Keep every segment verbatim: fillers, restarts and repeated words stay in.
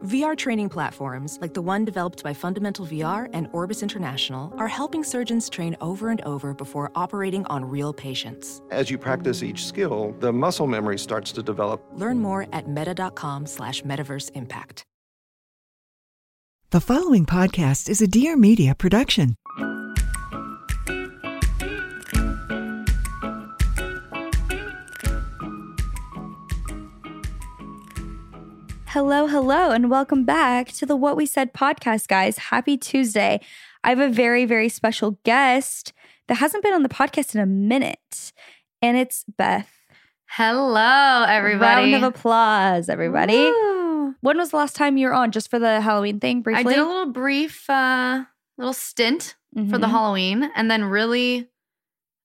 V R training platforms, like the one developed by Fundamental V R and Orbis International, are helping surgeons train over and over before operating on real patients. As you practice each skill, the muscle memory starts to develop. Learn more at meta.com slash metaverse impact. The following podcast is a Dear Media production. Hello, hello, and welcome back to the What We Said podcast, guys. Happy Tuesday. I have a very, very special guest that hasn't been on the podcast in a minute, and it's Beth. Hello, everybody. Round of applause, everybody. Woo. When was the last time you were on, just for the Halloween thing, briefly? I did a little brief, uh, little stint mm-hmm. for the Halloween. And then really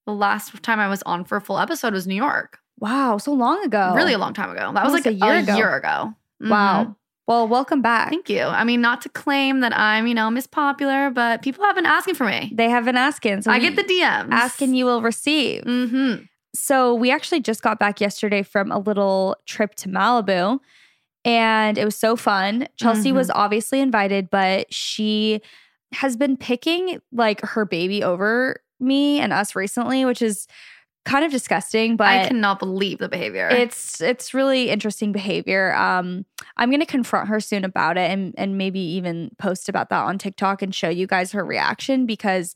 the last time I was on for a full episode was New York. Wow, so long ago. Really a long time ago. That, that was, was like a year a ago. Year ago. Mm-hmm. Wow. Well, welcome back. Thank you. I mean, not to claim that I'm, you know, Miss Popular, but people have been asking for me. They have been asking. So I get the D Ms. Ask and you will receive. Mm-hmm. So we actually just got back yesterday from a little trip to Malibu. And it was so fun. Chelsey mm-hmm. was obviously invited, but she has been picking like her baby over me and us recently, which is kind of disgusting. But I cannot believe the behavior. It's it's really interesting behavior. Um, I'm going to confront her soon about it and, and maybe even post about that on TikTok and show you guys her reaction, because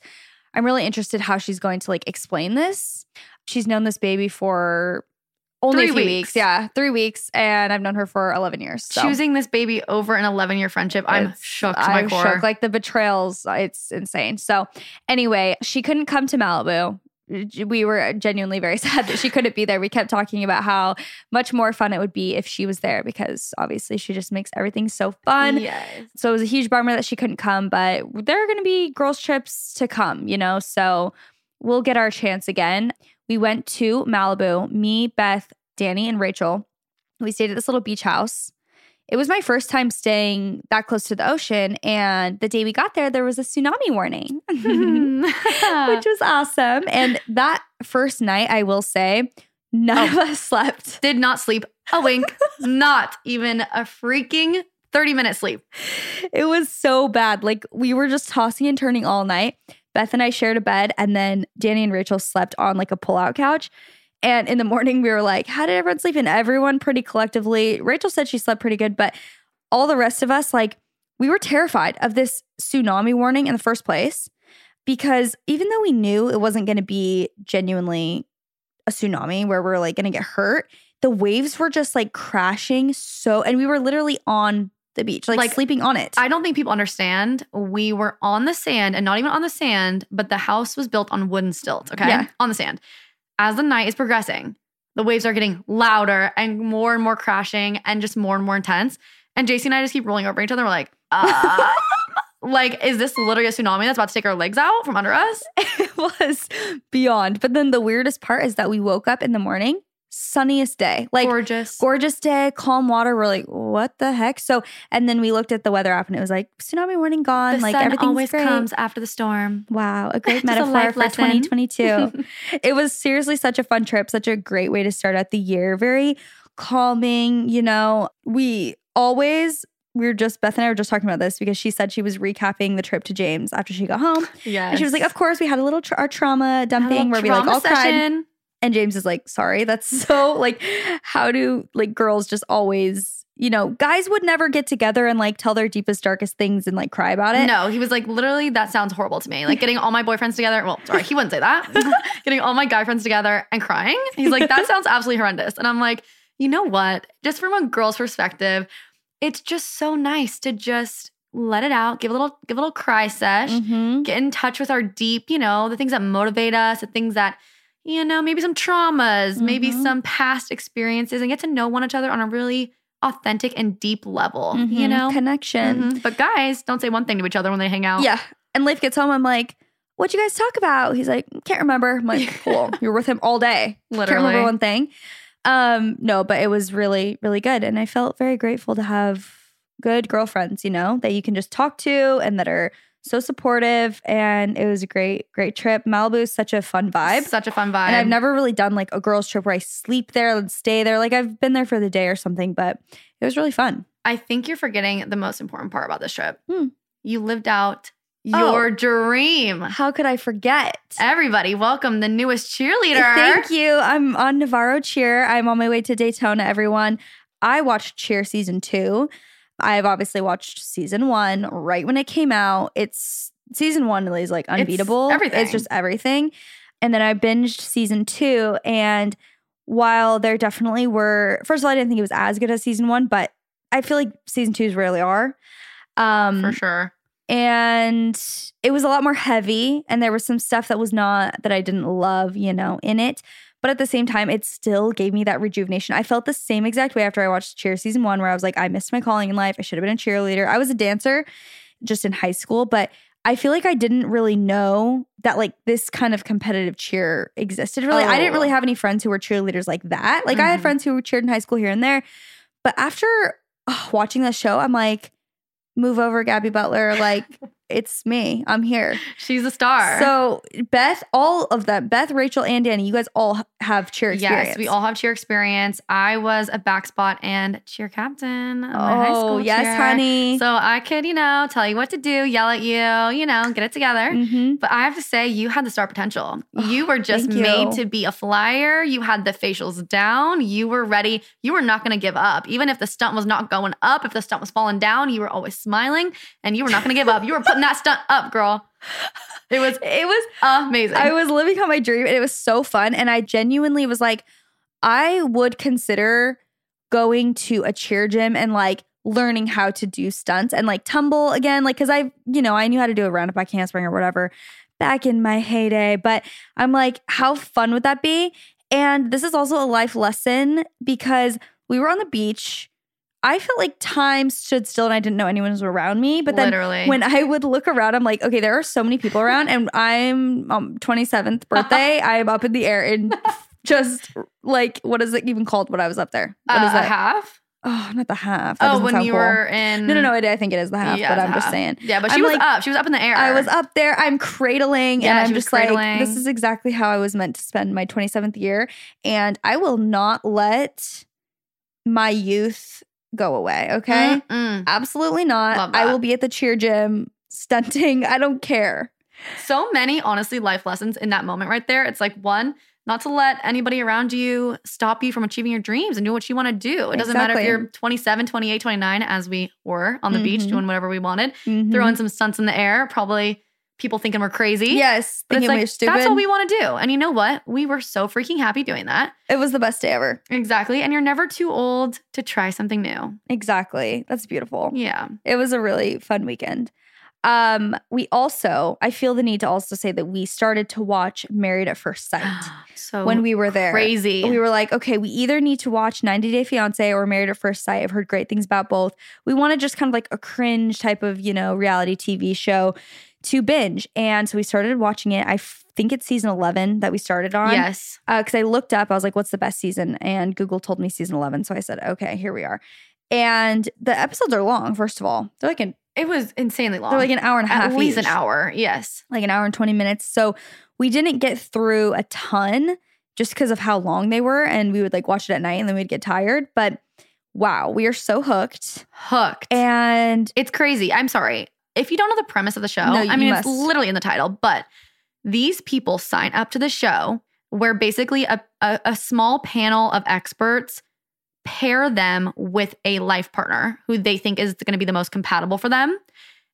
I'm really interested how she's going to like explain this. She's known this baby for... Only three a few weeks. weeks. Yeah, three weeks. And I've known her for eleven years. So. Choosing this baby over an eleven-year friendship, I'm it's, shook to I'm my core. I'm shook. Like the betrayals, it's insane. So anyway, she couldn't come to Malibu. We were genuinely very sad that she couldn't be there. We kept talking about how much more fun it would be if she was there, because obviously she just makes everything so fun. Yes. So it was a huge bummer that she couldn't come, but there are going to be girls' trips to come, you know? So we'll get our chance again. We went to Malibu, me, Beth, Danny, and Rachel. We stayed at this little beach house. It was my first time staying that close to the ocean. And the day we got there, there was a tsunami warning, which was awesome. And that first night, I will say, none oh, of us slept. Did not sleep a wink. Not even a freaking thirty minute sleep. It was so bad. Like, we were just tossing and turning all night. Beth and I shared a bed, and then Danny and Rachel slept on like a pull-out couch. And in the morning, we were like, how did everyone sleep? And everyone pretty collectively, Rachel said she slept pretty good, but all the rest of us, like, we were terrified of this tsunami warning in the first place, because even though we knew it wasn't going to be genuinely a tsunami where we're like going to get hurt, the waves were just like crashing so, and we were literally on the beach, like, like sleeping on it. I don't think people understand. We were on the sand, and not even on the sand, but the house was built on wooden stilts, okay? Yeah. On the sand. As the night is progressing, the waves are getting louder and more and more crashing and just more and more intense. And Jaci and I just keep rolling over each other. We're like, uh, like, is this literally a tsunami that's about to take our legs out from under us? It was beyond. But then the weirdest part is that we woke up in the morning. Sunniest day. Like, gorgeous. Gorgeous day, calm water. We're like, what the heck? So, and then we looked at the weather app and it was like, tsunami warning gone. The like, sun everything's always great. Comes after the storm. Wow. A great metaphor a for lesson. twenty twenty-two. It was seriously such a fun trip, such a great way to start out the year. Very calming, you know. We always, we were just, Beth and I were just talking about this because she said she was recapping the trip to James after she got home. Yeah. And she was like, of course, we had a little, tra- our trauma dumping where trauma we like all session. cried. And James is like, sorry, that's so, like, how do, like, girls just always, you know, guys would never get together and, like, tell their deepest, darkest things and, like, cry about it. No, he was like, literally, that sounds horrible to me. Like, getting all my boyfriends together. Well, sorry, he wouldn't say that. Getting all my guy friends together and crying. He's like, that sounds absolutely horrendous. And I'm like, you know what? Just from a girl's perspective, it's just so nice to just let it out, give a little, give a little cry sesh, mm-hmm. get in touch with our deep, you know, the things that motivate us, the things that, you know, maybe some traumas, mm-hmm. maybe some past experiences, and get to know one another on a really authentic and deep level, mm-hmm. you know? Connection. Mm-hmm. But guys don't say one thing to each other when they hang out. Yeah. And Leif gets home, I'm like, what'd you guys talk about? He's like, can't remember. I'm like, cool. You were with him all day. Literally. Can't remember one thing. Um, no, but it was really, really good. And I felt very grateful to have good girlfriends, you know, that you can just talk to and that are so supportive. And it was a great, great trip. Malibu is such a fun vibe. Such a fun vibe. And I've never really done like a girls trip where I sleep there and stay there. Like I've been there for the day or something, but it was really fun. I think you're forgetting the most important part about this trip. Hmm. You lived out your oh, dream. How could I forget? Everybody, welcome the newest cheerleader. Thank you. I'm on Navarro Cheer. I'm on my way to Daytona, everyone. I watched Cheer season two. I've obviously watched season one right when it came out. It's season one is like unbeatable. It's everything. It's just everything. And then I binged season two. And while there definitely were, first of all, I didn't think it was as good as season one, but I feel like season twos rarely are. Um, For sure. And it was a lot more heavy. And there was some stuff that was not, that I didn't love, you know, in it. But at the same time, it still gave me that rejuvenation. I felt the same exact way after I watched Cheer season one, where I was like, I missed my calling in life. I should have been a cheerleader. I was a dancer just in high school, but I feel like I didn't really know that like this kind of competitive cheer existed. Really, oh. I didn't really have any friends who were cheerleaders like that. Like mm-hmm. I had friends who cheered in high school here and there. But after oh, watching that show, I'm like, move over, Gabby Butler. Like, it's me. I'm here. She's a star. So Beth, all of them, Beth, Rachel, and Danny, you guys all have cheer experience. Yes, we all have cheer experience. I was a backspot and cheer captain at oh, my high school yes, cheer. Honey. So I could, you know, tell you what to do, yell at you, you know, get it together. Mm-hmm. But I have to say, you had the star potential. Oh, you were just made you. to be a flyer. You had the facials down. You were ready. You were not going to give up. Even if the stunt was not going up, if the stunt was falling down, you were always smiling and you were not going to give up. You were putting that stunt up, girl. It was it was amazing. I was living out my dream and it was so fun. And I genuinely was like, I would consider going to a cheer gym and like learning how to do stunts and like tumble again. Like, cause I, you know, I knew how to do a roundup back handspring or whatever back in my heyday. But I'm like, how fun would that be? And this is also a life lesson because we were on the beach. I felt like time stood still and I didn't know anyone was around me. But then Literally. when I would look around, I'm like, okay, there are so many people around and I'm um, twenty-seventh birthday. I'm up in the air and just like, what is it even called when I was up there? What uh, is that? A half? Oh, not the half. That oh, when you cool. were in... No, no, no, it, I think it is the half, yeah, but I'm half. just saying. Yeah, but she I'm was like, up. She was up in the air. I was up there. I'm cradling yeah, and I'm just cradling. like, this is exactly how I was meant to spend my twenty-seventh year. And I will not let my youth... go away, okay? Mm-mm. Absolutely not. I will be at the cheer gym stunting. I don't care. So many, honestly, life lessons in that moment right there. It's like, one, not to let anybody around you stop you from achieving your dreams and doing what you want to do. It doesn't exactly. matter if you're twenty-seven, twenty-eight, twenty-nine, as we were on the mm-hmm. beach doing whatever we wanted, mm-hmm. throwing some stunts in the air, probably people thinking we're crazy. Yes, but thinking it's like, we're stupid. That's what we want to do. And you know what? We were so freaking happy doing that. It was the best day ever. Exactly. And you're never too old to try something new. Exactly. That's beautiful. Yeah. It was a really fun weekend. Um, we also, I feel the need to also say that we started to watch Married at First Sight so when we were there. Crazy. We were like, okay, we either need to watch ninety day fiance or Married at First Sight. I've heard great things about both. We wanted just kind of like a cringe type of, you know, reality T V show to binge. And so we started watching it. I f- think it's season eleven that we started on. Yes. Uh, cause I looked up, I was like, what's the best season? And Google told me season eleven. So I said, okay, here we are. And the episodes are long, first of all. They're like an It was insanely long. They're like an hour and a half. At least each. an hour, yes. Like an hour and twenty minutes. So we didn't get through a ton just because of how long they were. And we would like watch it at night and then we'd get tired. But wow, we are so hooked. Hooked. And it's crazy. I'm sorry. If you don't know the premise of the show, no, I mean, must. It's literally in the title, but these people sign up to the show where basically a, a, a small panel of experts pair them with a life partner who they think is going to be the most compatible for them.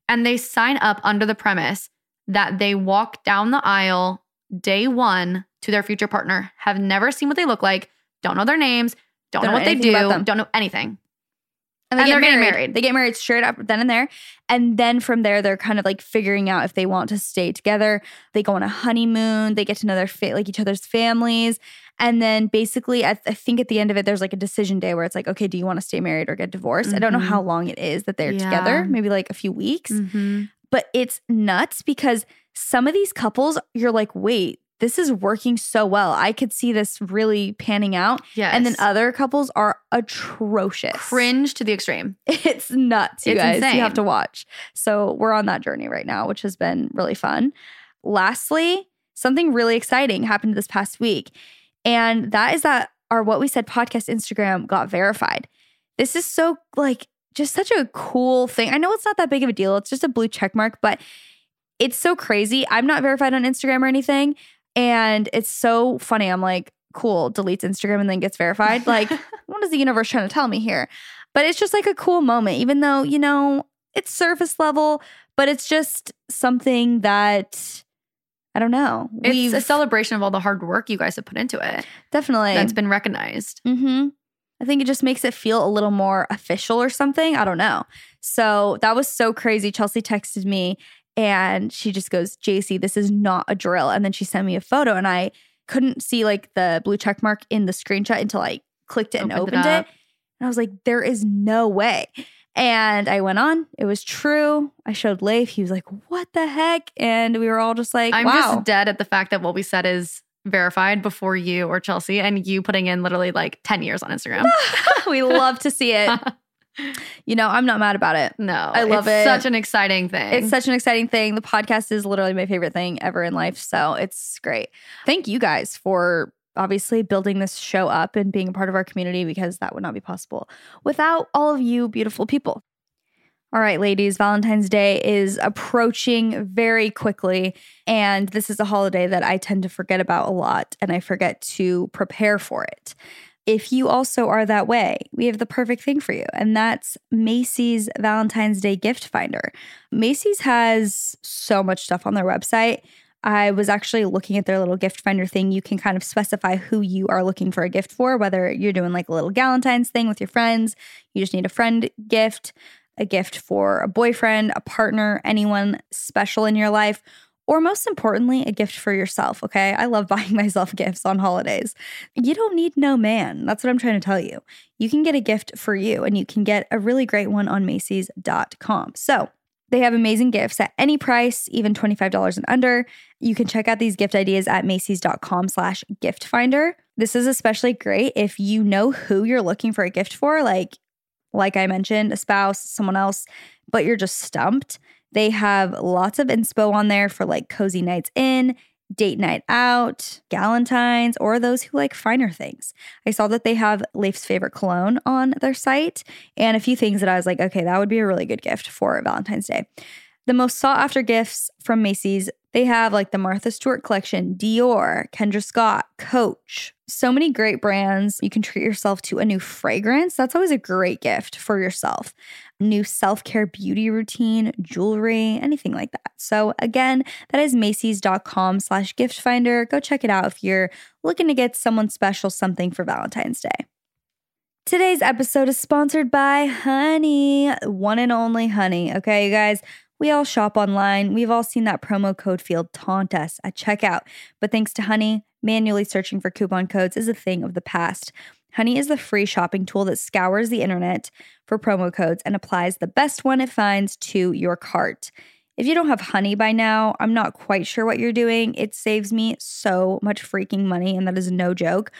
And they sign up under the premise that they walk down the aisle day one to their future partner, have never seen what they look like, don't know their names, don't, don't know what they do, don't know anything. And, they and get they're married. getting married. They get married straight up then and there. And then from there, they're kind of like figuring out if they want to stay together. They go on a honeymoon. They get to know their fa- like each other's families. And then basically, at, I think at the end of it, there's like a decision day where it's like, okay, do you want to stay married or get divorced? Mm-hmm. I don't know how long it is that they're yeah. together, maybe like a few weeks. Mm-hmm. But it's nuts because some of these couples, you're like, wait, this is working so well. I could see this really panning out. Yes. And then other couples are atrocious. Cringe to the extreme. It's nuts, you it's guys. Insane. You have to watch. So we're on that journey right now, which has been really fun. Lastly, something really exciting happened this past week. And that is that our What We Said podcast Instagram got verified. This is so like just such a cool thing. I know it's not that big of a deal. It's just a blue check mark, but it's so crazy. I'm not verified on Instagram or anything. And it's so funny. I'm like, cool, deletes Instagram and then gets verified. Like, what is the universe trying to tell me here? But it's just like a cool moment, even though, you know, it's surface level, but it's just something that... I don't know. It's We've, a celebration of all the hard work you guys have put into it. Definitely. That's been recognized. Mm-hmm. I think it just makes it feel a little more official or something. I don't know. So that was so crazy. Chelsey texted me and she just goes, Jaci, this is not a drill. And then she sent me a photo and I couldn't see like the blue check mark in the screenshot until I clicked it opened and opened it, it. And I was like, there is no way. And I went on. It was true. I showed Leif. He was like, what the heck? And we were all just like, wow. I'm just dead at the fact that What We Said is verified before you or Chelsey and you putting in literally like ten years on Instagram. We love to see it. You know, I'm not mad about it. No. I love it. It's such an exciting thing. It's such an exciting thing. The podcast is literally my favorite thing ever in life. So it's great. Thank you guys for... obviously building this show up and being a part of our community because that would not be possible without all of you beautiful people. All right, ladies, Valentine's Day is approaching very quickly. And this is a holiday that I tend to forget about a lot and I forget to prepare for it. If you also are that way, we have the perfect thing for you. And that's Macy's Valentine's Day Gift Finder. Macy's has so much stuff on their website. I was actually looking at their little gift finder thing. You can kind of specify who you are looking for a gift for, whether you're doing like a little Galentine's thing with your friends, you just need a friend gift, a gift for a boyfriend, a partner, anyone special in your life, or most importantly, a gift for yourself, okay? I love buying myself gifts on holidays. You don't need no man. That's what I'm trying to tell you. You can get a gift for you, and you can get a really great one on Macy's dot com. So they have amazing gifts at any price, even twenty-five dollars and under. You can check out these gift ideas at Macy's dot com slash gift finder. This is especially great if you know who you're looking for a gift for, like, like I mentioned, a spouse, someone else, but you're just stumped. They have lots of inspo on there for like cozy nights in, date night out, Galentine's, or those who like finer things. I saw that they have Leif's favorite cologne on their site and a few things that I was like, okay, that would be a really good gift for Valentine's Day. The most sought after gifts from Macy's, they have like the Martha Stewart collection, Dior, Kendra Scott, Coach, so many great brands. You can treat yourself to a new fragrance. That's always a great gift for yourself. New self-care beauty routine, jewelry, anything like that. So again, that is Macy's dot com slash gift finder. Go check it out if you're looking to get someone special something for Valentine's Day. Today's episode is sponsored by Honey, one and only Honey. Okay, you guys, we all shop online. We've all seen that promo code field taunt us at checkout. But thanks to Honey, manually searching for coupon codes is a thing of the past. Honey is the free shopping tool that scours the internet for promo codes and applies the best one it finds to your cart. If you don't have Honey by now, I'm not quite sure what you're doing. It saves me so much freaking money, and that is no joke.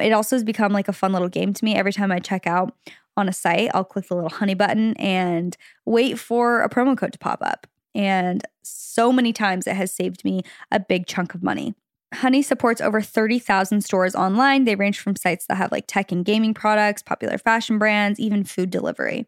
It also has become like a fun little game to me. Every time I check out on a site, I'll click the little Honey button and wait for a promo code to pop up. And so many times it has saved me a big chunk of money. Honey supports over thirty thousand stores online. They range from sites that have like tech and gaming products, popular fashion brands, even food delivery.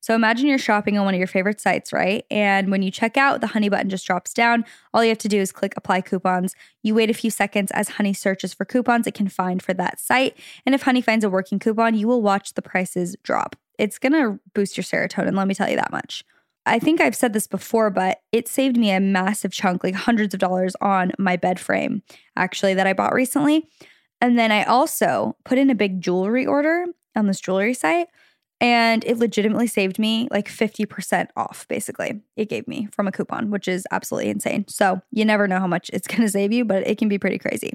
So imagine you're shopping on one of your favorite sites, right? And when you check out, the Honey button just drops down. All you have to do is click Apply Coupons. You wait a few seconds as Honey searches for coupons it can find for that site. And if Honey finds a working coupon, you will watch the prices drop. It's going to boost your serotonin, let me tell you that much. I think I've said this before, but it saved me a massive chunk, like hundreds of dollars on my bed frame, actually, that I bought recently. And then I also put in a big jewelry order on this jewelry site, and it legitimately saved me like fifty percent off, basically. It gave me from a coupon, which is absolutely insane. So you never know how much it's going to save you, but it can be pretty crazy.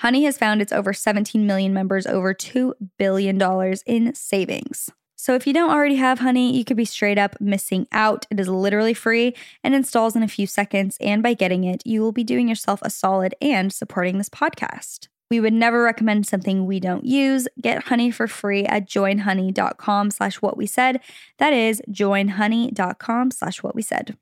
Honey has found its over seventeen million members over two billion dollars in savings. So if you don't already have Honey, you could be straight up missing out. It is literally free and installs in a few seconds. And by getting it, you will be doing yourself a solid and supporting this podcast. We would never recommend something we don't use. Get Honey for free at joinhoney.com slash what we said. That is joinhoney.com slash what we said.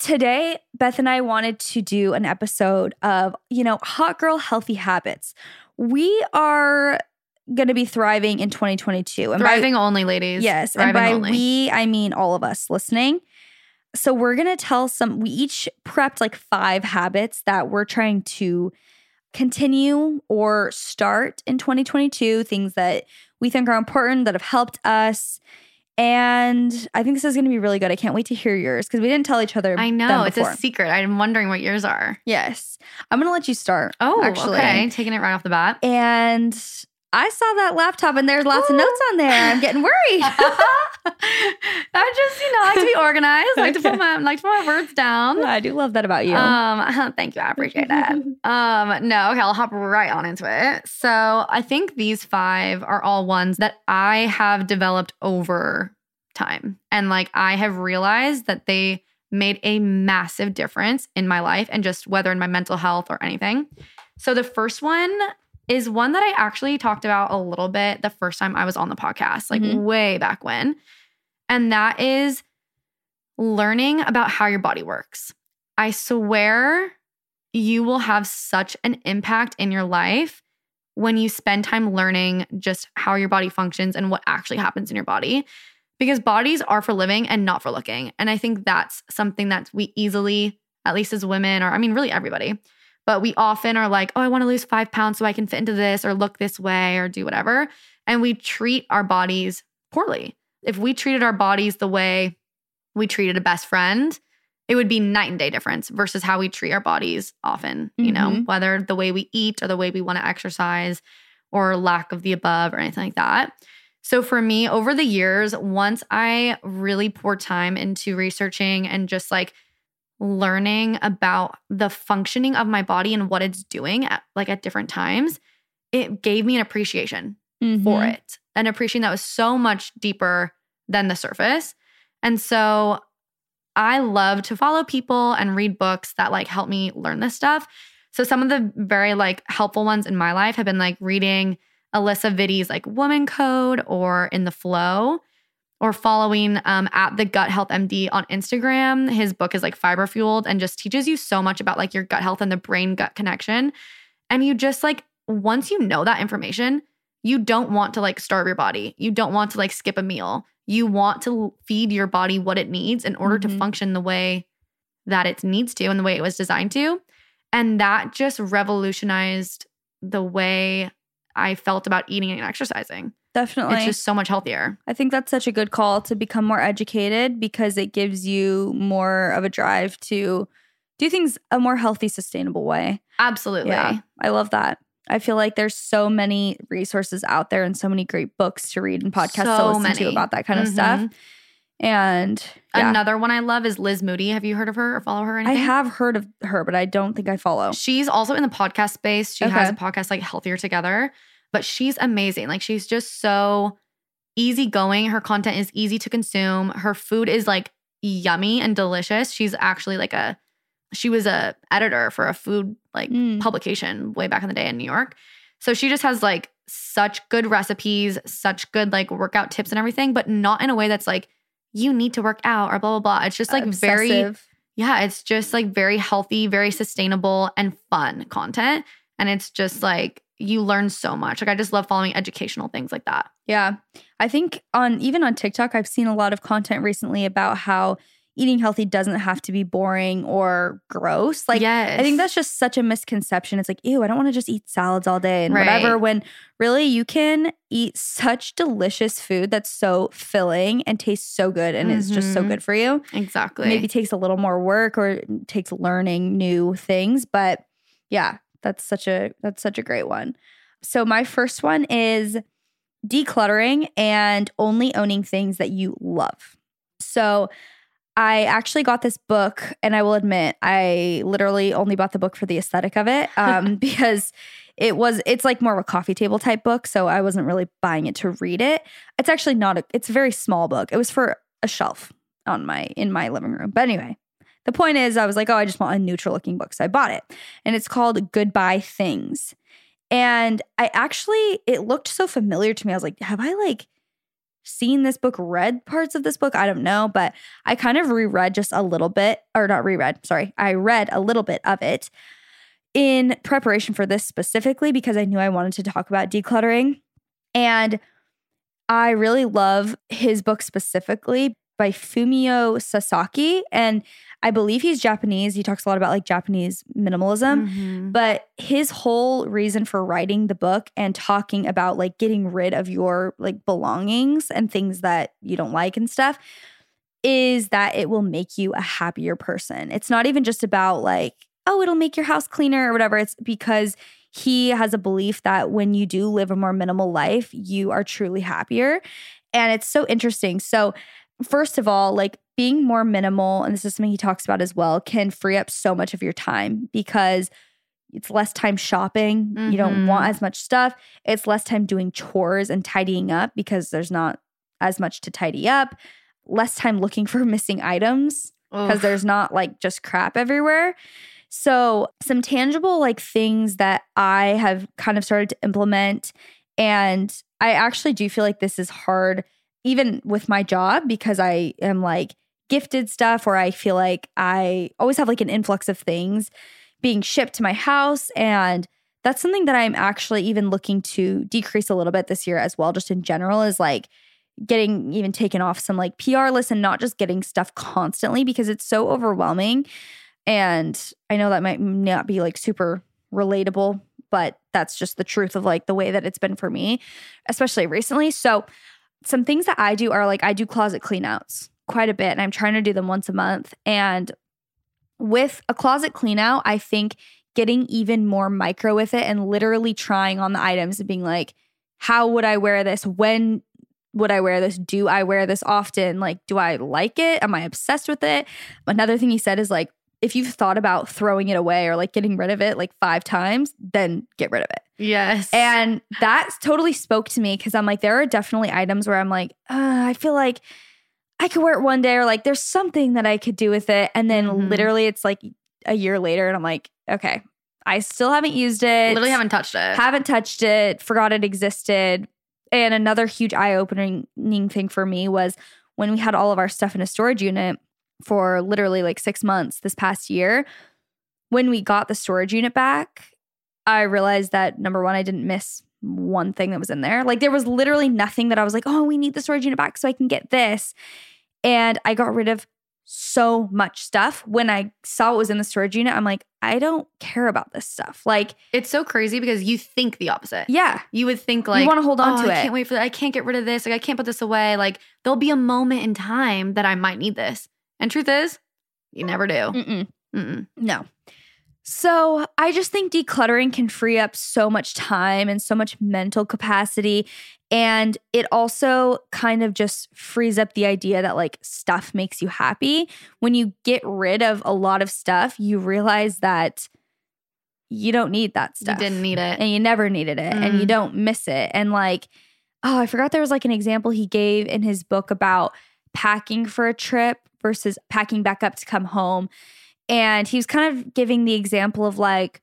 Today, Beth and I wanted to do an episode of, you know, hot girl healthy habits. We are going to be thriving in twenty twenty-two. And thriving by, only, ladies. Yes. Thriving and by only. We, I mean all of us listening. So we're going to tell some, we each prepped like five habits that we're trying to continue or start in twenty twenty-two, things that we think are important that have helped us. And I think this is going to be really good. I can't wait to hear yours because we didn't tell each other. I know. It's a secret. I'm wondering what yours are. Yes. I'm going to let you start. Oh, actually. Okay. Taking it right off the bat. And I saw that laptop and there's lots Ooh. of notes on there. I'm getting worried. I just, you know, like to be organized. I like okay. to put my like to put my words down. I do love that about you. Um, thank you. I appreciate that. um, no, okay, I'll hop right on into it. So I think these five are all ones that I have developed over time. And like I have realized that they made a massive difference in my life and just whether in my mental health or anything. So the first one is one that I actually talked about a little bit the first time I was on the podcast, like mm-hmm. way back when. And that is learning about how your body works. I swear you will have such an impact in your life when you spend time learning just how your body functions and what actually happens in your body. Because bodies are for living and not for looking. And I think that's something that we easily, at least as women, or I mean really everybody, but we often are like, oh, I want to lose five pounds so I can fit into this or look this way or do whatever. And we treat our bodies poorly. If we treated our bodies the way we treated a best friend, it would be night and day difference versus how we treat our bodies often, mm-hmm. you know, whether the way we eat or the way we want to exercise or lack of the above or anything like that. So for me, over the years, once I really poured time into researching and just like learning about the functioning of my body and what it's doing at like at different times, it gave me an appreciation mm-hmm. for it. An appreciation that was so much deeper than the surface. And so I love to follow people and read books that like help me learn this stuff. So some of the very like helpful ones in my life have been like reading Alyssa Vitti's like Woman Code or In the Flow, or following um, at the Gut Health M D on Instagram. His book is like fiber fueled and just teaches you so much about like your gut health and the brain gut connection. And you just like, once you know that information, you don't want to like starve your body. You don't want to like skip a meal. You want to feed your body what it needs in order mm-hmm. to function the way that it needs to and the way it was designed to. And that just revolutionized the way I felt about eating and exercising. Definitely. It's just so much healthier. I think that's such a good call to become more educated because it gives you more of a drive to do things a more healthy, sustainable way. Absolutely. Yeah, I love that. I feel like there's so many resources out there and so many great books to read and podcasts so to listen many. to about that kind of mm-hmm. stuff. And yeah. another one I love is Liz Moody. Have you heard of her or follow her or anything? I have heard of her, but I don't think I follow. She's also in the podcast space. She okay. has a podcast like Healthier Together. But she's amazing. Like she's just so easygoing. Her content is easy to consume. Her food is like yummy and delicious. She's actually like a, she was a editor for a food like mm. publication way back in the day in New York. So she just has like such good recipes, such good like workout tips and everything, but not in a way that's like you need to work out or blah, blah, blah. It's just like Obsessive. very, yeah, it's just like very healthy, very sustainable and fun content. And it's just like, you learn so much. Like I just love following educational things like that. Yeah. I think on even on TikTok, I've seen a lot of content recently about how eating healthy doesn't have to be boring or gross. Like yes. I think that's just such a misconception. It's like, ew, I don't want to just eat salads all day and right. whatever, when really you can eat such delicious food that's so filling and tastes so good and mm-hmm. is just so good for you. Exactly. Maybe takes a little more work or takes learning new things, but yeah. That's such a that's such a great one. So my first one is decluttering and only owning things that you love. So I actually got this book, and I will admit I literally only bought the book for the aesthetic of it um, because It was, it's like more of a coffee table type book, so I wasn't really buying it to read it. It's actually not a, it's a very small book. It was for a shelf on my, in my living room. But anyway, the point is I was like, oh, I just want a neutral looking book. So I bought it. And it's called Goodbye Things. And I actually, it looked so familiar to me. I was like, have I like seen this book, read parts of this book? I don't know. But I kind of reread just a little bit, or not reread, sorry. I read a little bit of it in preparation for this specifically because I knew I wanted to talk about decluttering. And I really love his book specifically by Fumio Sasaki. And I believe he's Japanese. He talks a lot about like Japanese minimalism, mm-hmm. but his whole reason for writing the book and talking about like getting rid of your like belongings and things that you don't like and stuff is that it will make you a happier person. It's not even just about like, oh, it'll make your house cleaner or whatever. It's because he has a belief that when you do live a more minimal life, you are truly happier. And it's so interesting. So first of all, like being more minimal, and this is something he talks about as well, can free up so much of your time because it's less time shopping. Mm-hmm. You don't want as much stuff. It's less time doing chores and tidying up because there's not as much to tidy up. Less time looking for missing items because there's not like just crap everywhere. So some tangible like things that I have kind of started to implement. And I actually do feel like this is hard even with my job because I am like gifted stuff, or I feel like I always have like an influx of things being shipped to my house. And that's something that I'm actually even looking to decrease a little bit this year as well, just in general, is like getting even taken off some like P R lists and not just getting stuff constantly because it's so overwhelming. And I know that might not be like super relatable, but that's just the truth of like the way that it's been for me, especially recently. So some things that I do are like I do closet cleanouts quite a bit, and I'm trying to do them once a month. And with a closet cleanout, I think getting even more micro with it and literally trying on the items and being like, how would I wear this? When would I wear this? Do I wear this often? Like, do I like it? Am I obsessed with it? Another thing he said is like, if you've thought about throwing it away or like getting rid of it like five times, then get rid of it. Yes. And that totally spoke to me because I'm like, there are definitely items where I'm like, uh, I feel like I could wear it one day, or like there's something that I could do with it. And then mm-hmm. literally it's like a year later and I'm like, okay, I still haven't used it. Literally haven't touched it. Haven't touched it. Forgot it existed. And another huge eye-opening thing for me was when we had all of our stuff in a storage unit for literally like six months this past year. When we got the storage unit back, I realized that number one, I didn't miss one thing that was in there. Like there was literally nothing that I was like, oh, we need the storage unit back so I can get this. And I got rid of so much stuff. When I saw what was in the storage unit, I'm like, I don't care about this stuff. Like, it's so crazy because you think the opposite. Yeah. You would think like, you want to hold on oh, to I it. I can't wait for that. I can't get rid of this. Like, I can't put this away. Like, there'll be a moment in time that I might need this. And truth is, you never do. Mm-mm. Mm-mm. No. So I just think decluttering can free up so much time and so much mental capacity. And it also kind of just frees up the idea that like stuff makes you happy. When you get rid of a lot of stuff, you realize that you don't need that stuff. You didn't need it. And you never needed it. Mm. And you don't miss it. And like, oh, I forgot there was like an example he gave in his book about packing for a trip versus packing back up to come home. And he was kind of giving the example of like,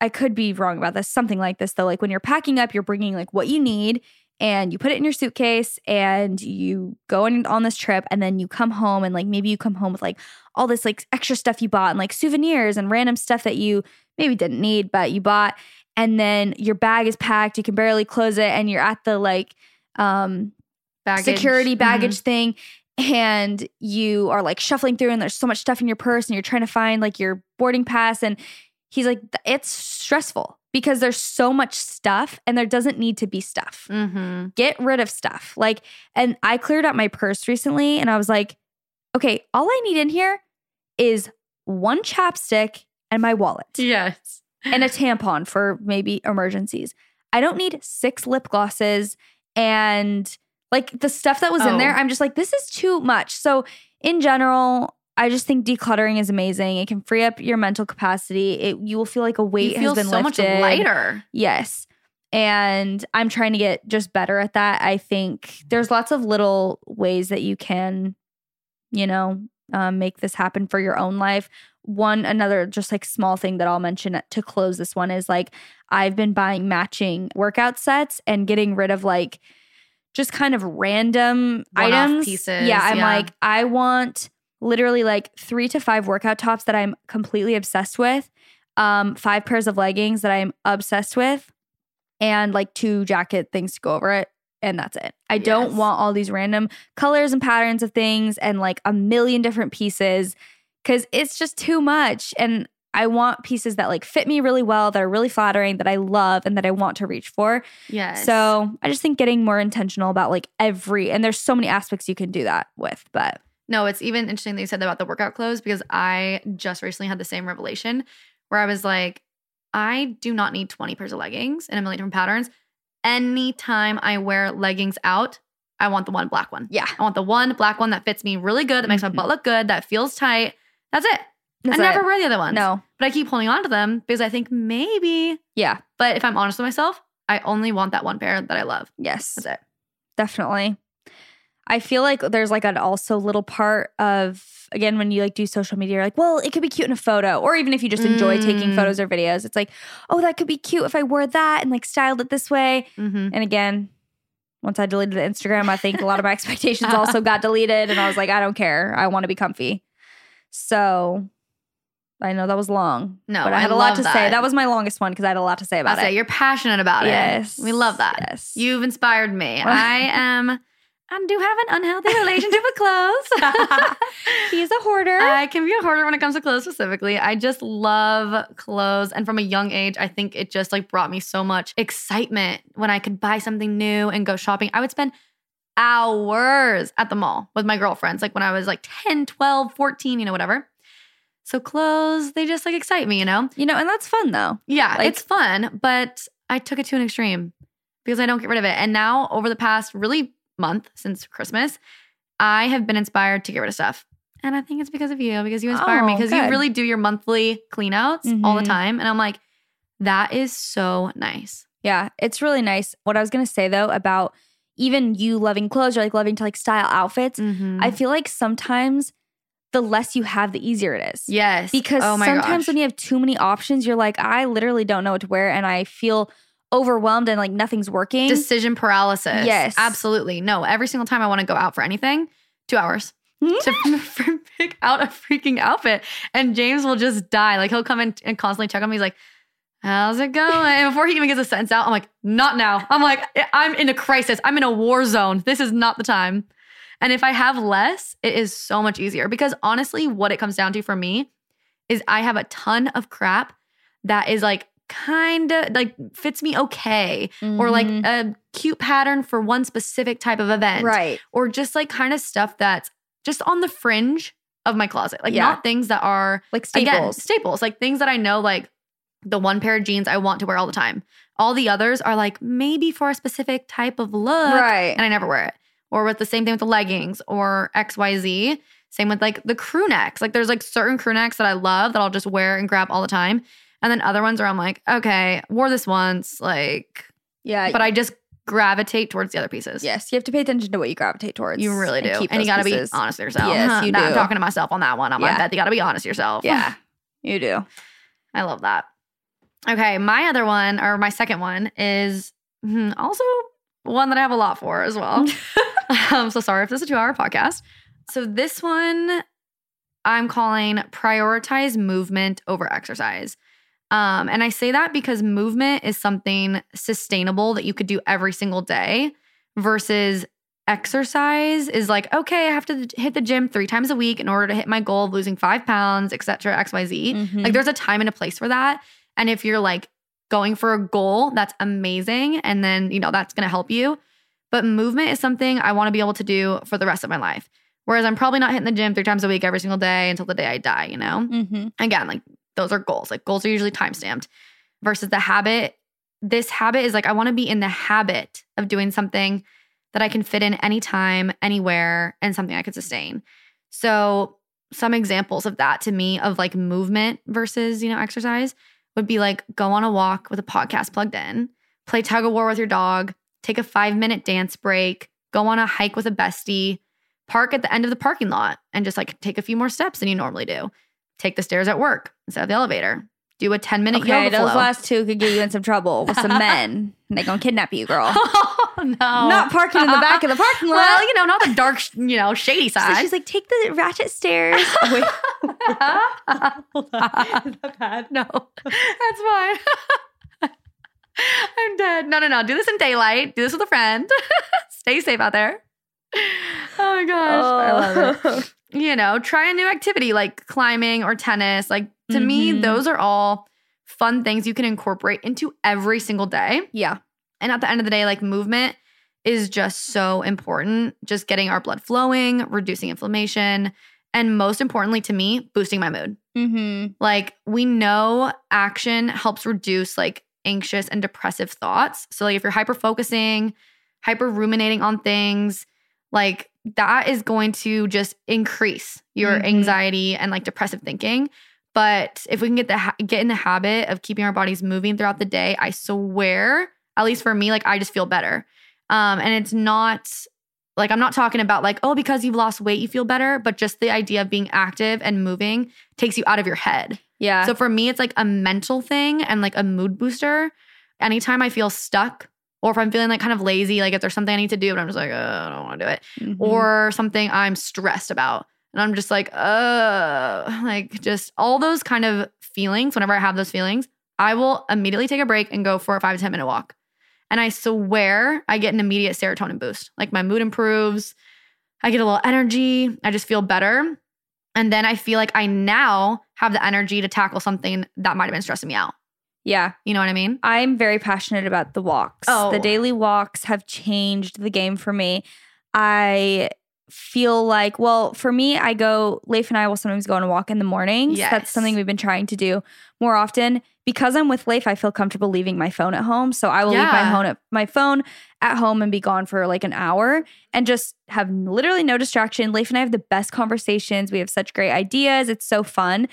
I could be wrong about this, something like this though. Like when you're packing up, you're bringing like what you need and you put it in your suitcase and you go in, on this trip, and then you come home and like maybe you come home with like all this like extra stuff you bought and like souvenirs and random stuff that you maybe didn't need but you bought. And then your bag is packed, you can barely close it, and you're at the like um, baggage. security baggage mm-hmm. thing. And you are like shuffling through, and there's so much stuff in your purse, and you're trying to find like your boarding pass. And he's like, it's stressful because there's so much stuff, and there doesn't need to be stuff. Mm-hmm. Get rid of stuff. Like, and I cleared out my purse recently, and I was like, okay, all I need in here is one chapstick and my wallet. Yes. And a tampon for maybe emergencies. I don't need six lip glosses and like the stuff that was oh. in there, I'm just like, this is too much. So in general, I just think decluttering is amazing. It can free up your mental capacity. It you will feel like a weight has been lifted. You feel so much lighter. Yes. And I'm trying to get just better at that. I think there's lots of little ways that you can, you know, um, make this happen for your own life. One, another just like small thing that I'll mention to close this one is like I've been buying matching workout sets and getting rid of like just kind of random one-off items. Pieces, yeah, I'm yeah. like, I want literally like three to five workout tops that I'm completely obsessed with, um, five pairs of leggings that I'm obsessed with, and like two jacket things to go over it, and that's it. I yes. don't want all these random colors and patterns of things and like a million different pieces because it's just too much. And I want pieces that like fit me really well, that are really flattering, that I love, and that I want to reach for. Yes. So I just think getting more intentional about like every, and there's so many aspects you can do that with, but. No, it's even interesting that you said that about the workout clothes because I just recently had the same revelation where I was like, I do not need twenty pairs of leggings in a million different patterns. Anytime I wear leggings out, I want the one black one. Yeah. I want the one black one that fits me really good, that makes mm-hmm. my butt look good, that feels tight. That's it. That's I never it. wear the other ones. No. But I keep holding on to them because I think maybe. Yeah. But if I'm honest with myself, I only want that one pair that I love. Yes. That's it. Definitely. I feel like there's like an also little part of, again, when you like do social media, you're like, well, it could be cute in a photo. Or even if you just enjoy mm. taking photos or videos, it's like, oh, that could be cute if I wore that and like styled it this way. Mm-hmm. And again, once I deleted the Instagram, I think a lot of my expectations also got deleted. And I was like, I don't care. I want to be comfy. So I know that was long. No, but I had I a lot to that. say. That was my longest one because I had a lot to say about I'll it. Say, you're passionate about yes. it. Yes. We love that. Yes. You've inspired me. I am... I do have an unhealthy relationship with clothes. He's a hoarder. I can be a hoarder when it comes to clothes specifically. I just love clothes. And from a young age, I think it just like brought me so much excitement when I could buy something new and go shopping. I would spend hours at the mall with my girlfriends, like when I was like ten, twelve, fourteen, you know, whatever. So clothes, they just like excite me, you know? You know, and that's fun though. Yeah, like, it's fun, but I took it to an extreme because I don't get rid of it. And now over the past really month since Christmas, I have been inspired to get rid of stuff. And I think it's because of you, because you inspire oh, me, because you really do your monthly cleanouts mm-hmm. all the time. And I'm like, that is so nice. Yeah, it's really nice. What I was going to say though about even you loving clothes or like loving to like style outfits, mm-hmm. I feel like sometimes the less you have, the easier it is. Yes. Because oh my sometimes gosh. when you have too many options, you're like, I literally don't know what to wear and I feel overwhelmed and like nothing's working. Decision paralysis. Yes. Absolutely. No, every single time I want to go out for anything, two hours to f- pick out a freaking outfit. And James will just die. Like he'll come in and constantly check on me. He's like, how's it going? And before he even gets a sentence out, I'm like, not now. I'm like, I'm in a crisis. I'm in a war zone. This is not the time. And if I have less, it is so much easier because honestly, what it comes down to for me is I have a ton of crap that is like kind of like fits me okay mm-hmm. or like a cute pattern for one specific type of event. Right. Or just like kind of stuff that's just on the fringe of my closet. Like yeah. not things that are like staples. Again, staples. Like things that I know like the one pair of jeans I want to wear all the time. All the others are like maybe for a specific type of look. Right. And I never wear it. Or with the same thing with the leggings or X Y Z. Same with like the crew necks. Like there's like certain crew necks that I love that I'll just wear and grab all the time. And then other ones where I'm like, okay, wore this once, like, yeah. But I just gravitate towards the other pieces. Yes, you have to pay attention to what you gravitate towards. You really do. And, and you gotta pieces. be honest with yourself. Yes, huh, you do. I'm talking to myself on that one. I'm yeah. like, Beth, you gotta be honest with yourself. Yeah, you do. I love that. Okay, my other one, or my second one, is hmm, also one that I have a lot for as well. I'm so sorry if this is a two-hour podcast. So this one I'm calling prioritize movement over exercise. Um, and I say that because movement is something sustainable that you could do every single day versus exercise is like, okay, I have to hit the gym three times a week in order to hit my goal of losing five pounds, et cetera, X, Y, Z. Mm-hmm. Like there's a time and a place for that. And if you're like going for a goal, that's amazing. And then, you know, that's going to help you. But movement is something I want to be able to do for the rest of my life. Whereas I'm probably not hitting the gym three times a week every single day until the day I die, you know? Mm-hmm. Again, like, those are goals. Like goals are usually time-stamped versus the habit. This habit is like, I want to be in the habit of doing something that I can fit in anytime, anywhere, and something I could sustain. So some examples of that to me of like movement versus, you know, exercise would be like go on a walk with a podcast plugged in, play tug of war with your dog, take a five minute dance break, go on a hike with a bestie, park at the end of the parking lot and just like take a few more steps than you normally do. Take the stairs at work instead of the elevator. Do a ten minute okay, yoga flow. Okay, those last two could get you in some trouble with some men. And they're going to kidnap you, girl. Oh, no. Not parking in the back of the parking lot. Well, you know, not the dark, you know, shady side. So she's like, take the ratchet stairs. Oh, wait. Hold on. Is that bad? No. That's fine. I'm dead. No, no, no. Do this in daylight. Do this with a friend. Stay safe out there. Oh, my gosh. Oh. I love it. You know, try a new activity like climbing or tennis. Like, to mm-hmm. me, those are all fun things you can incorporate into every single day. Yeah. And at the end of the day, like, movement is just so important. Just getting our blood flowing, reducing inflammation, and most importantly to me, boosting my mood. Mm-hmm. Like, we know action helps reduce, like, anxious and depressive thoughts. So, like, if you're hyper-focusing, hyper-ruminating on things, like, that is going to just increase your mm-hmm. anxiety and like depressive thinking. But if we can get the ha- get in the habit of keeping our bodies moving throughout the day, I swear, at least for me, like I just feel better. Um, and it's not like I'm not talking about like, oh, because you've lost weight, you feel better. But just the idea of being active and moving takes you out of your head. Yeah. So for me, it's like a mental thing and like a mood booster. Anytime I feel stuck, or if I'm feeling like kind of lazy, like if there's something I need to do, but I'm just like, oh, I don't want to do it. Mm-hmm. Or something I'm stressed about. And I'm just like, oh, like just all those kind of feelings. Whenever I have those feelings, I will immediately take a break and go for a five to ten minute walk. And I swear I get an immediate serotonin boost. Like my mood improves. I get a little energy. I just feel better. And then I feel like I now have the energy to tackle something that might have been stressing me out. Yeah. You know what I mean? I'm very passionate about the walks. Oh. The daily walks have changed the game for me. I feel like, well, for me, I go, Leif and I will sometimes go on a walk in the mornings. Yes. That's something we've been trying to do more often. Because I'm with Leif, I feel comfortable leaving my phone at home. So I will yeah. leave my phone, at, my phone at home and be gone for like an hour and just have literally no distraction. Leif and I have the best conversations. We have such great ideas. It's so fun.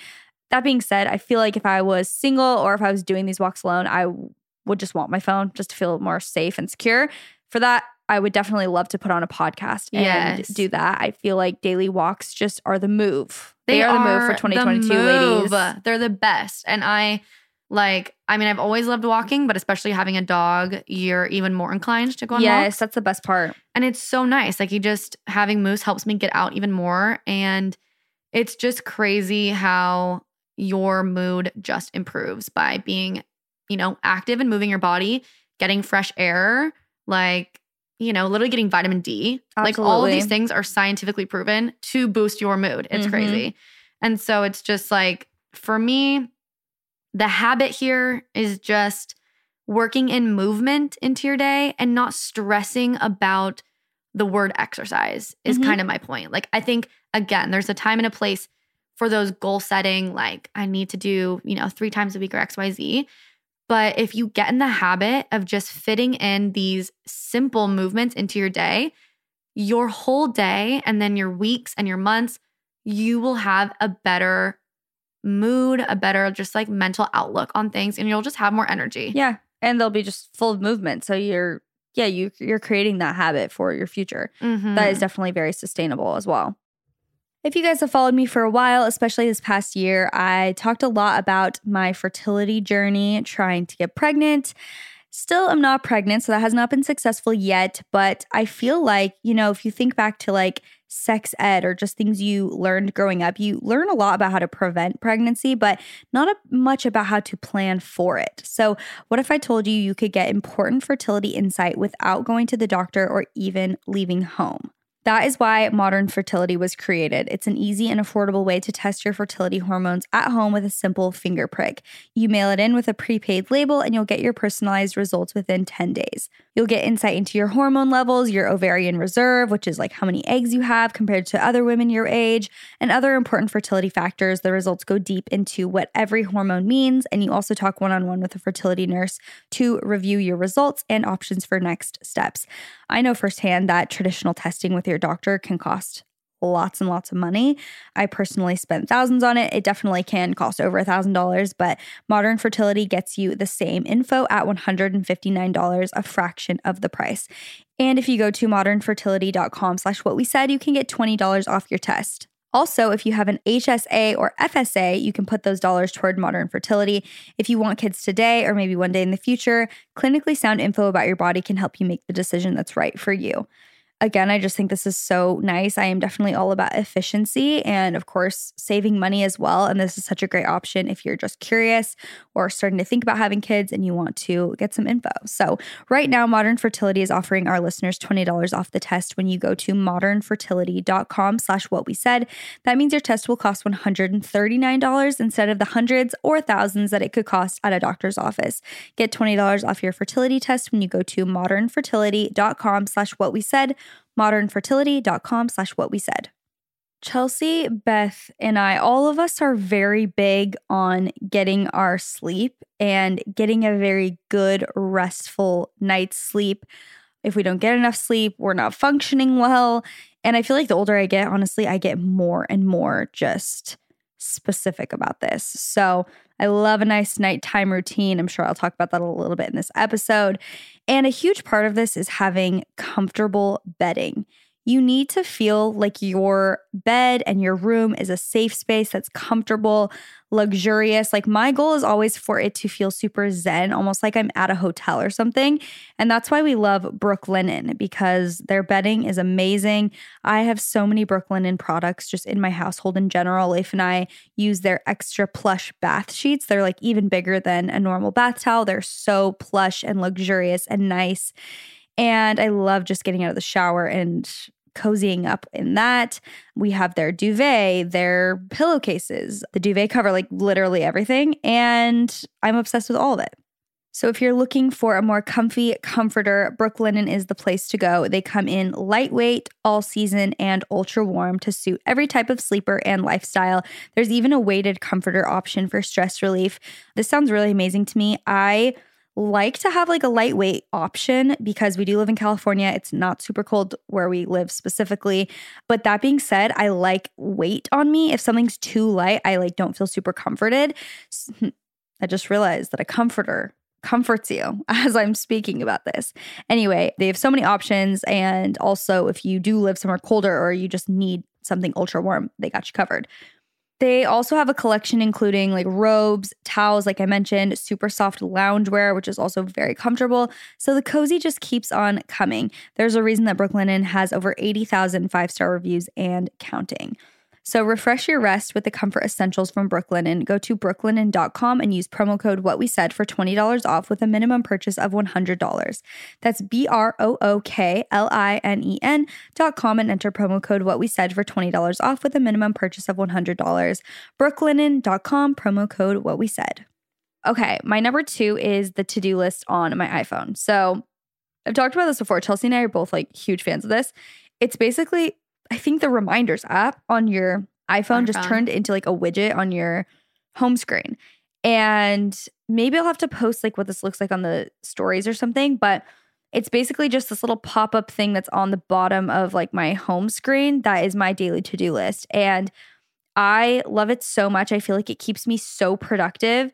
That being said, I feel like if I was single or if I was doing these walks alone, I w- would just want my phone just to feel more safe and secure. For that, I would definitely love to put on a podcast and yes. do that. I feel like daily walks just are the move. They, they are, are the move for twenty twenty-two, move. Ladies. They're the best. And I like, I mean, I've always loved walking, but especially having a dog, you're even more inclined to go on yes, walks. Yes, that's the best part. And it's so nice. Like you just, having Moose helps me get out even more. And it's just crazy how your mood just improves by being, you know, active and moving your body, getting fresh air, like, you know, literally getting vitamin D. Absolutely. Like all of these things are scientifically proven to boost your mood. It's mm-hmm. crazy. And so it's just like, for me, the habit here is just working in movement into your day and not stressing about the word exercise is mm-hmm. kind of my point. Like, I think, again, there's a time and a place for those goal setting, like I need to do, you know, three times a week or X Y Z. But if you get in the habit of just fitting in these simple movements into your day, your whole day and then your weeks and your months, you will have a better mood, a better just like mental outlook on things, and you'll just have more energy. Yeah. And they'll be just full of movement. So you're, yeah, you, you're creating that habit for your future. Mm-hmm. That is definitely very sustainable as well. If you guys have followed me for a while, especially this past year, I talked a lot about my fertility journey, trying to get pregnant. Still, I'm not pregnant, so that has not been successful yet. But I feel like, you know, if you think back to like sex ed or just things you learned growing up, you learn a lot about how to prevent pregnancy, but not a, much about how to plan for it. So what if I told you you could get important fertility insight without going to the doctor or even leaving home? That is why Modern Fertility was created. It's an easy and affordable way to test your fertility hormones at home with a simple finger prick. You mail it in with a prepaid label and you'll get your personalized results within ten days. You'll get insight into your hormone levels, your ovarian reserve, which is like how many eggs you have compared to other women your age, and other important fertility factors. The results go deep into what every hormone means, and you also talk one-on-one with a fertility nurse to review your results and options for next steps. I know firsthand that traditional testing with your doctor can cost lots and lots of money. I personally spent thousands on it. It definitely can cost over a thousand dollars, but Modern Fertility gets you the same info at one hundred fifty-nine dollars, a fraction of the price. And if you go to modernfertility.com slash what we said, you can get twenty dollars off your test. Also, if you have an H S A or F S A, you can put those dollars toward Modern Fertility. If you want kids today or maybe one day in the future, clinically sound info about your body can help you make the decision that's right for you. Again, I just think this is so nice. I am definitely all about efficiency and, of course, saving money as well. And this is such a great option if you're just curious or starting to think about having kids and you want to get some info. So right now, Modern Fertility is offering our listeners twenty dollars off the test when you go to modernfertility.com slash what we said. That means your test will cost one hundred thirty-nine dollars instead of the hundreds or thousands that it could cost at a doctor's office. Get twenty dollars off your fertility test when you go to modernfertility.com slash what we said. modernfertility.com slash what we said. Chelsey, Beth, and I, all of us are very big on getting our sleep and getting a very good, restful night's sleep. If we don't get enough sleep, we're not functioning well. And I feel like the older I get, honestly, I get more and more just specific about this. So I love a nice nighttime routine. I'm sure I'll talk about that a little bit in this episode. And a huge part of this is having comfortable bedding. You need to feel like your bed and your room is a safe space that's comfortable, luxurious. Like my goal is always for it to feel super zen, almost like I'm at a hotel or something. And that's why we love Brooklinen, because their bedding is amazing. I have so many Brooklinen products just in my household in general. Leif and I use their extra plush bath sheets. They're like even bigger than a normal bath towel. They're so plush and luxurious and nice. And I love just getting out of the shower and cozying up in that. We have their duvet, their pillowcases, the duvet cover, like literally everything. And I'm obsessed with all of it. So if you're looking for a more comfy comforter, Brooklinen is the place to go. They come in lightweight, all season, and ultra warm to suit every type of sleeper and lifestyle. There's even a weighted comforter option for stress relief. This sounds really amazing to me. I like to have like a lightweight option because we do live in California. It's not super cold where we live specifically. But that being said, I like weight on me. If something's too light, I like don't feel super comforted. I just realized that a comforter comforts you as I'm speaking about this. Anyway, they have so many options. And also if you do live somewhere colder or you just need something ultra warm, they got you covered. They also have a collection including like robes, towels, like I mentioned, super soft loungewear, which is also very comfortable. So the cozy just keeps on coming. There's a reason that Brooklinen has over eighty thousand five-star reviews and counting. So refresh your rest with the comfort essentials from Brooklinen. Go to brooklinen dot com and use promo code what we said for twenty dollars off with a minimum purchase of one hundred dollars. That's B R O O K L I N E N dot com and enter promo code what we said for twenty dollars off with a minimum purchase of one hundred dollars. brooklinen dot com, promo code what we said. Okay, my number two is the to-do list on my iPhone. So I've talked about this before. Chelsey and I are both like huge fans of this. It's basically, I think the Reminders app on your iPhone just turned into like a widget on your home screen. And maybe I'll have to post like what this looks like on the stories or something, but it's basically just this little pop-up thing that's on the bottom of like my home screen that is my daily to-do list. And I love it so much. I feel like it keeps me so productive.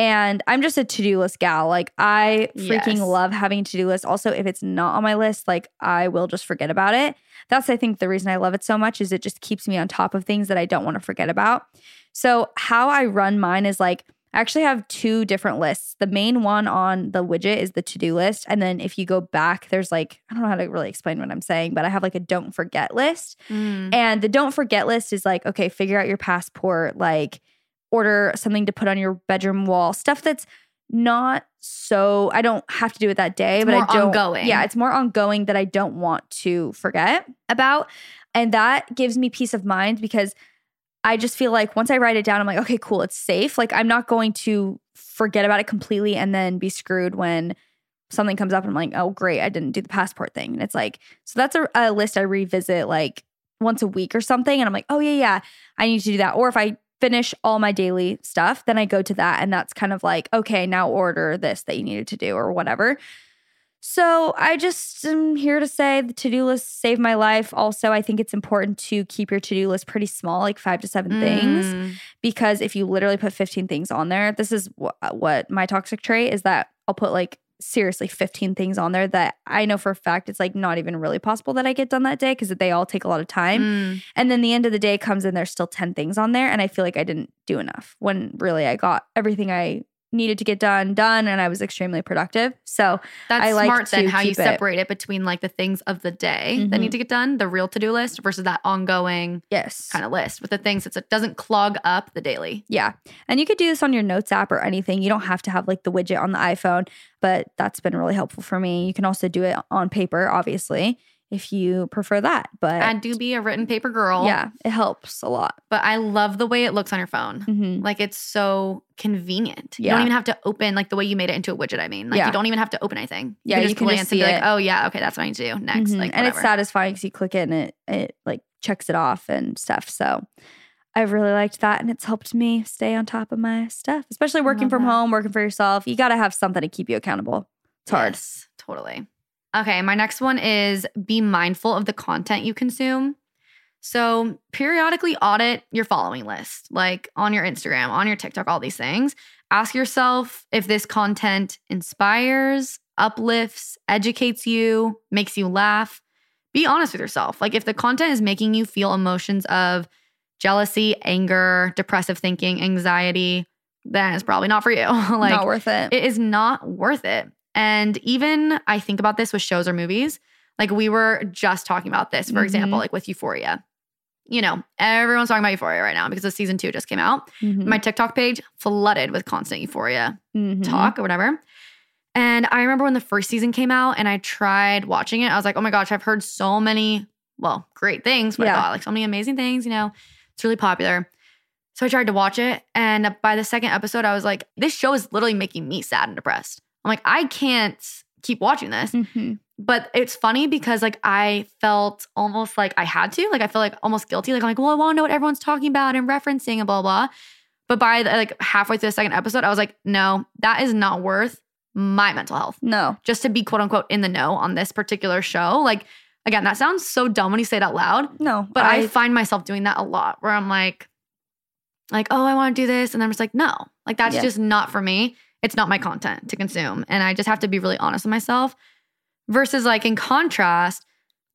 And I'm just a to-do list gal. Like I freaking yes. love having a to-do list. Also, if it's not on my list, like I will just forget about it. That's, I think, the reason I love it so much is it just keeps me on top of things that I don't want to forget about. So how I run mine is like, I actually have two different lists. The main one on the widget is the to-do list. And then if you go back, there's like, I don't know how to really explain what I'm saying, but I have like a don't forget list. Mm. And the don't forget list is like, okay, figure out your passport, like order something to put on your bedroom wall, stuff that's not so, I don't have to do it that day, it's but more I don't. Ongoing. Yeah, it's more ongoing that I don't want to forget about. And that gives me peace of mind because I just feel like once I write it down, I'm like, okay, cool, it's safe. Like I'm not going to forget about it completely and then be screwed when something comes up and I'm like, oh, great, I didn't do the passport thing. And it's like, so that's a, a list I revisit like once a week or something. And I'm like, oh yeah, yeah, I need to do that. Or if I finish all my daily stuff, then I go to that. And that's kind of like, okay, now order this that you needed to do or whatever. So I just am here to say the to-do list saved my life. Also, I think it's important to keep your to-do list pretty small, like five to seven mm. things, because if you literally put fifteen things on there, this is w- what my toxic trait is, that I'll put like seriously fifteen things on there that I know for a fact it's like not even really possible that I get done that day because they all take a lot of time. Mm. And then the end of the day comes and there's still ten things on there and I feel like I didn't do enough when really I got everything I needed to get done, done, and I was extremely productive. So that's I like smart to then how you it. separate it between like the things of the day mm-hmm. that need to get done, the real to-do list versus that ongoing yes. kind of list with the things that it doesn't clog up the daily. Yeah. And you could do this on your notes app or anything. You don't have to have like the widget on the iPhone, but that's been really helpful for me. You can also do it on paper, obviously, if you prefer that. But I do be a written paper girl. Yeah, it helps a lot. But I love the way it looks on your phone. Mm-hmm. Like it's so convenient. Yeah. You don't even have to open, like the way you made it into a widget, I mean. Like yeah. you don't even have to open anything. Yeah, you can, you just, can glance just see and be like, it. Oh yeah, okay, that's what I need to do next. Mm-hmm. Like, and it's satisfying because you click it and it, it like checks it off and stuff. So I really liked that and it's helped me stay on top of my stuff, especially working from that. home, working for yourself. You got to have something to keep you accountable. It's hard. Yes, totally. Okay, my next one is be mindful of the content you consume. So periodically audit your following list, like on your Instagram, on your TikTok, all these things. Ask yourself if this content inspires, uplifts, educates you, makes you laugh. Be honest with yourself. Like if the content is making you feel emotions of jealousy, anger, depressive thinking, anxiety, then it's probably not for you. Like, not worth it. It is not worth it. And even I think about this with shows or movies. Like we were just talking about this, for mm-hmm. example, like with Euphoria. You know, everyone's talking about Euphoria right now because the season two just came out. Mm-hmm. My TikTok page flooded with constant Euphoria mm-hmm. talk or whatever. And I remember when the first season came out and I tried watching it. I was like, oh my gosh, I've heard so many, well, great things. But yeah. I thought like so many amazing things, you know, it's really popular. So I tried to watch it. And by the second episode, I was like, this show is literally making me sad and depressed. I'm like, I can't keep watching this. Mm-hmm. But it's funny because like I felt almost like I had to. Like I feel like almost guilty. Like I'm like, well, I want to know what everyone's talking about and referencing and blah, blah. But by the, like halfway through the second episode, I was like, no, that is not worth my mental health. No. Just to be quote unquote in the know on this particular show. Like, again, that sounds so dumb when you say it out loud. No. But I, I find myself doing that a lot where I'm like, like, oh, I want to do this. And I'm just like, no, like that's yeah. just not for me. It's not my content to consume. And I just have to be really honest with myself versus like in contrast,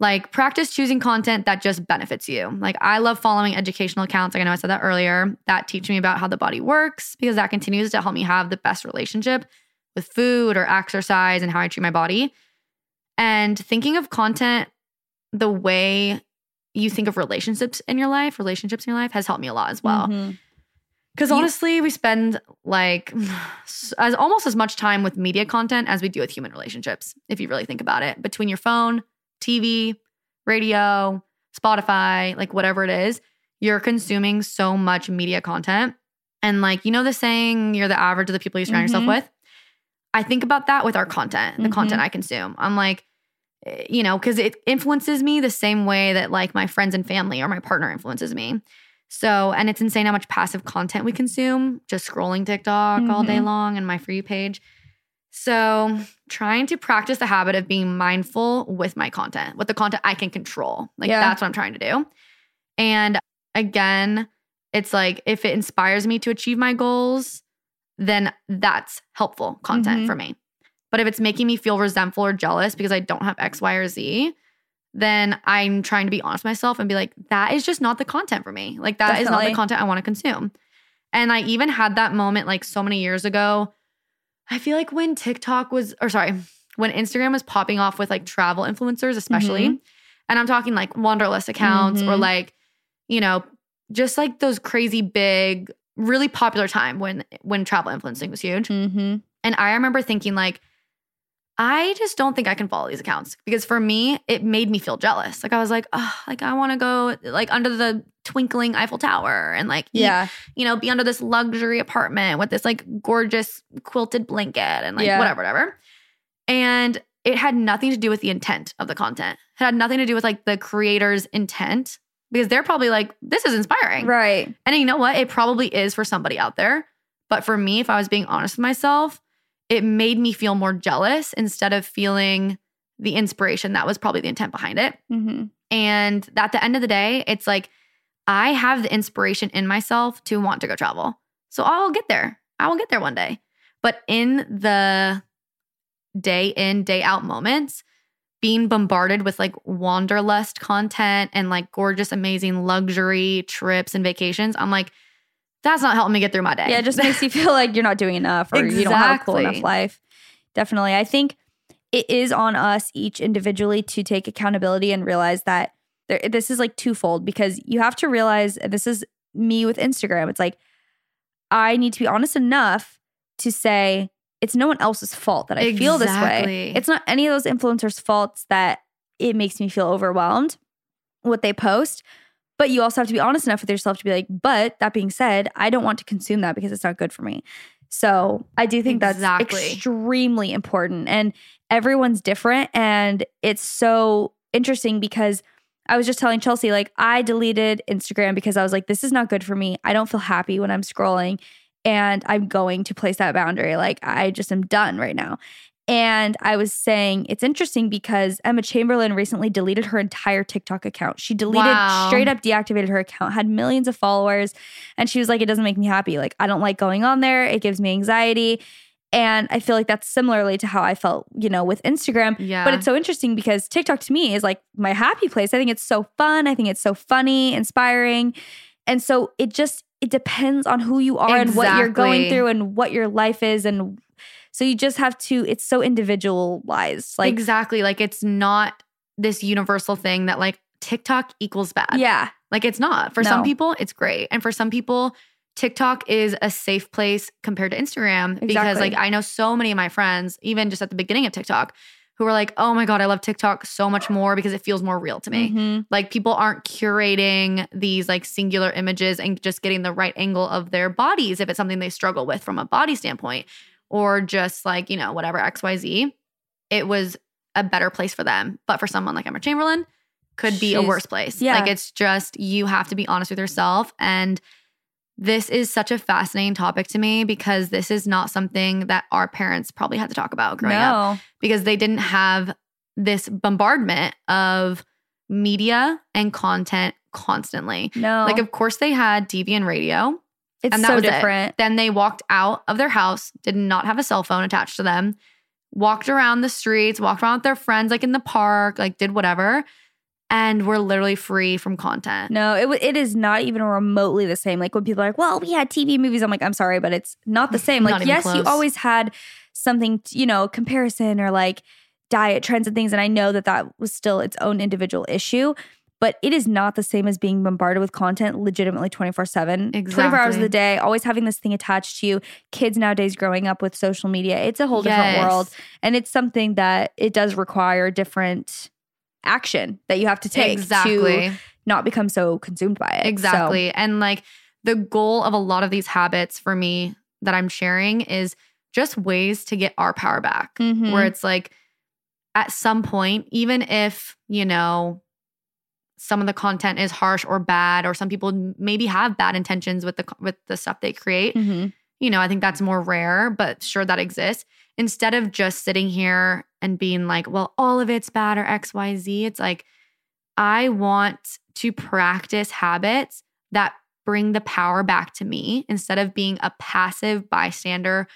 like practice choosing content that just benefits you. Like I love following educational accounts. Like I know I said that earlier, that teach me about how the body works because that continues to help me have the best relationship with food or exercise and how I treat my body. And thinking of content the way you think of relationships in your life, relationships in your life has helped me a lot as well. Mm-hmm. Because honestly, we spend like as almost as much time with media content as we do with human relationships, if you really think about it. Between your phone, T V, radio, Spotify, like whatever it is, you're consuming so much media content. And like, you know the saying, you're the average of the people you surround mm-hmm. yourself with? I think about that with our content, the mm-hmm. content I consume. I'm like, you know, because it influences me the same way that like my friends and family or my partner influences me. So, and it's insane how much passive content we consume, just scrolling TikTok mm-hmm. all day long and my For You page. So trying to practice the habit of being mindful with my content, with the content I can control. Like yeah. that's what I'm trying to do. And again, it's like if it inspires me to achieve my goals, then that's helpful content mm-hmm. for me. But if it's making me feel resentful or jealous because I don't have X, Y, or Z, then I'm trying to be honest with myself and be like, that is just not the content for me. Like that Definitely. is not the content I want to consume. And I even had that moment like so many years ago. I feel like when TikTok was, or sorry, when Instagram was popping off with like travel influencers especially, mm-hmm. and I'm talking like Wanderlust accounts mm-hmm. or like, you know, just like those crazy big, really popular time when, when travel influencing was huge. Mm-hmm. And I remember thinking like, I just don't think I can follow these accounts because for me, it made me feel jealous. Like I was like, oh, like I want to go like under the twinkling Eiffel Tower and like, yeah, eat, you know, be under this luxury apartment with this like gorgeous quilted blanket and like yeah. whatever, whatever. And it had nothing to do with the intent of the content. It had nothing to do with like the creator's intent because they're probably like, this is inspiring. Right. And you know what? It probably is for somebody out there. But for me, if I was being honest with myself, it made me feel more jealous instead of feeling the inspiration. That was probably the intent behind it. Mm-hmm. And at the end of the day, it's like, I have the inspiration in myself to want to go travel. So I'll get there. I will get there one day. But in the day in, day out moments, being bombarded with like wanderlust content and like gorgeous, amazing luxury trips and vacations, I'm like, that's not helping me get through my day. Yeah, it just makes you feel like you're not doing enough or exactly. you don't have a cool enough life. Definitely. I think it is on us each individually to take accountability and realize that there, this is like twofold, because you have to realize, and this is me with Instagram, it's like, I need to be honest enough to say it's no one else's fault that I exactly. feel this way. It's not any of those influencers' faults that it makes me feel overwhelmed what they post. But you also have to be honest enough with yourself to be like, but that being said, I don't want to consume that because it's not good for me. So I do think exactly. that's extremely important. And everyone's different. And it's so interesting because I was just telling Chelsey, like, I deleted Instagram because I was like, this is not good for me. I don't feel happy when I'm scrolling, and I'm going to place that boundary. Like, I just am done right now. And I was saying, it's interesting because Emma Chamberlain recently deleted her entire TikTok account. She deleted, wow. straight up deactivated her account, had millions of followers. And she was like, it doesn't make me happy. Like, I don't like going on there. It gives me anxiety. And I feel like that's similarly to how I felt, you know, with Instagram. Yeah. But it's so interesting because TikTok to me is like my happy place. I think it's so fun. I think it's so funny, inspiring. And so it just, it depends on who you are exactly. and what you're going through and what your life is. And so you just have to, it's so individualized. Like exactly. Like, it's not this universal thing that like TikTok equals bad. Yeah. Like, it's not. For no. some people, it's great. And for some people, TikTok is a safe place compared to Instagram exactly. because like I know so many of my friends, even just at the beginning of TikTok, who were like, oh my God, I love TikTok so much more because it feels more real to me. Mm-hmm. Like, people aren't curating these like singular images and just getting the right angle of their bodies if it's something they struggle with from a body standpoint, or just like, you know, whatever, X Y Z. It was a better place for them. But for someone like Emma Chamberlain, could be She's, a worse place. Yeah. Like, it's just, you have to be honest with yourself. And this is such a fascinating topic to me because this is not something that our parents probably had to talk about growing no. up, because they didn't have this bombardment of media and content constantly. No. Like, of course they had T V and radio. It's and that so was different. It. Then they walked out of their house, did not have a cell phone attached to them, walked around the streets, walked around with their friends, like in the park, like did whatever. And we're literally free from content. No, it it is not even remotely the same. Like, when people are like, well, we had T V movies. I'm like, I'm sorry, but it's not the same. Like, yes, close. You always had something, you know, comparison or like diet trends and things. And I know that that was still its own individual issue. But it is not the same as being bombarded with content legitimately twenty-four seven. Exactly. twenty-four hours of the day, always having this thing attached to you. Kids nowadays growing up with social media. It's a whole yes. different world. And it's something that it does require different action that you have to take exactly. to not become so consumed by it. Exactly. So. And like, the goal of a lot of these habits for me that I'm sharing is just ways to get our power back. Mm-hmm. Where it's like, at some point, even if, you know, some of the content is harsh or bad, or some people maybe have bad intentions with the with the stuff they create. Mm-hmm. You know, I think that's more rare, but sure, that exists. Instead of just sitting here and being like, well, all of it's bad or X, Y, Z, it's like, I want to practice habits that bring the power back to me instead of being a passive bystander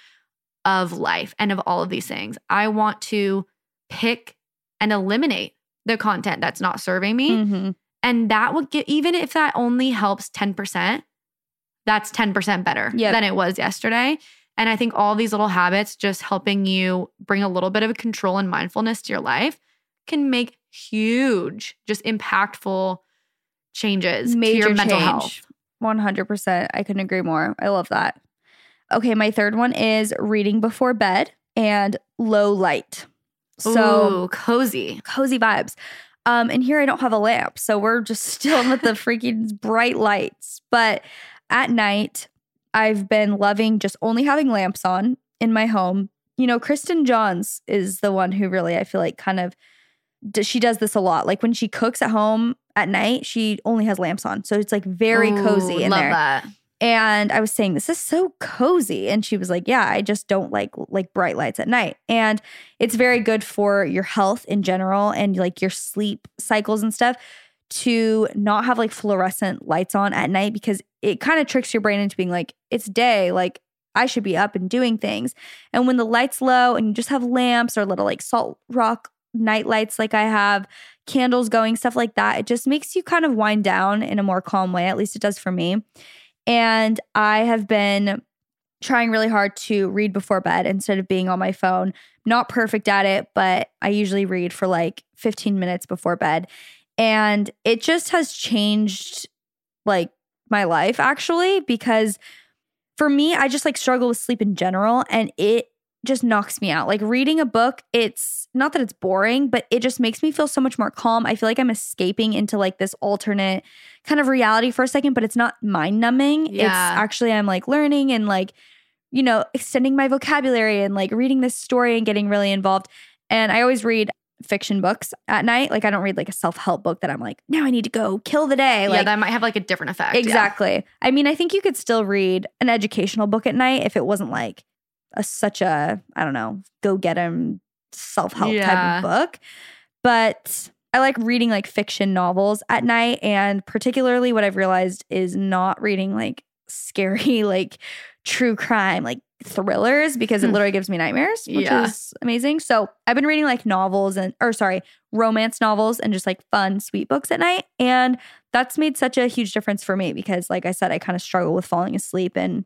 of life and of all of these things. I want to pick and eliminate the content that's not serving me. Mm-hmm. And that would get, even if that only helps ten percent, that's ten percent better yep. than it was yesterday. And I think all these little habits just helping you bring a little bit of control and mindfulness to your life can make huge, just impactful changes Major to your mental change. Health. one hundred percent. I couldn't agree more. I love that. Okay, my third one is reading before bed and low light. So Ooh, cozy. Cozy vibes. Um, and here I don't have a lamp, so we're just still with the freaking bright lights. But at night, I've been loving just only having lamps on in my home. You know, Kristen Johns is the one who really, I feel like, kind of, she does this a lot. Like, when she cooks at home at night, she only has lamps on. So it's like very Ooh, cozy in love there. Love that. And I was saying, this is so cozy. And she was like, yeah, I just don't like like bright lights at night. And it's very good for your health in general and like your sleep cycles and stuff to not have like fluorescent lights on at night, because it kind of tricks your brain into being like, it's day, like I should be up and doing things. And when the light's low and you just have lamps or little like salt rock night lights like I have, candles going, stuff like that, it just makes you kind of wind down in a more calm way. At least it does for me. And I have been trying really hard to read before bed instead of being on my phone. Not perfect at it, but I usually read for like fifteen minutes before bed. And it just has changed like my life actually, because for me, I just like struggle with sleep in general, and it just knocks me out. Like reading a book, it's not that it's boring, but it just makes me feel so much more calm. I feel like I'm escaping into like this alternate kind of reality for a second, but it's not mind numbing. Yeah. It's actually, I'm like learning and like, you know, extending my vocabulary and like reading this story and getting really involved. And I always read fiction books at night. Like I don't read like a self-help book that I'm like, now I need to go kill the day. Like, yeah, that might have like a different effect. Exactly. Yeah. I mean, I think you could still read an educational book at night if it wasn't like A, such a, I don't know, go get him self-help yeah. type of book. But I like reading like fiction novels at night. And particularly what I've realized is not reading like scary, like true crime, like thrillers, because it literally gives me nightmares, which yeah. is amazing. So I've been reading like novels and, or sorry, romance novels and just like fun, sweet books at night. And that's made such a huge difference for me because like I said, I kind of struggle with falling asleep, and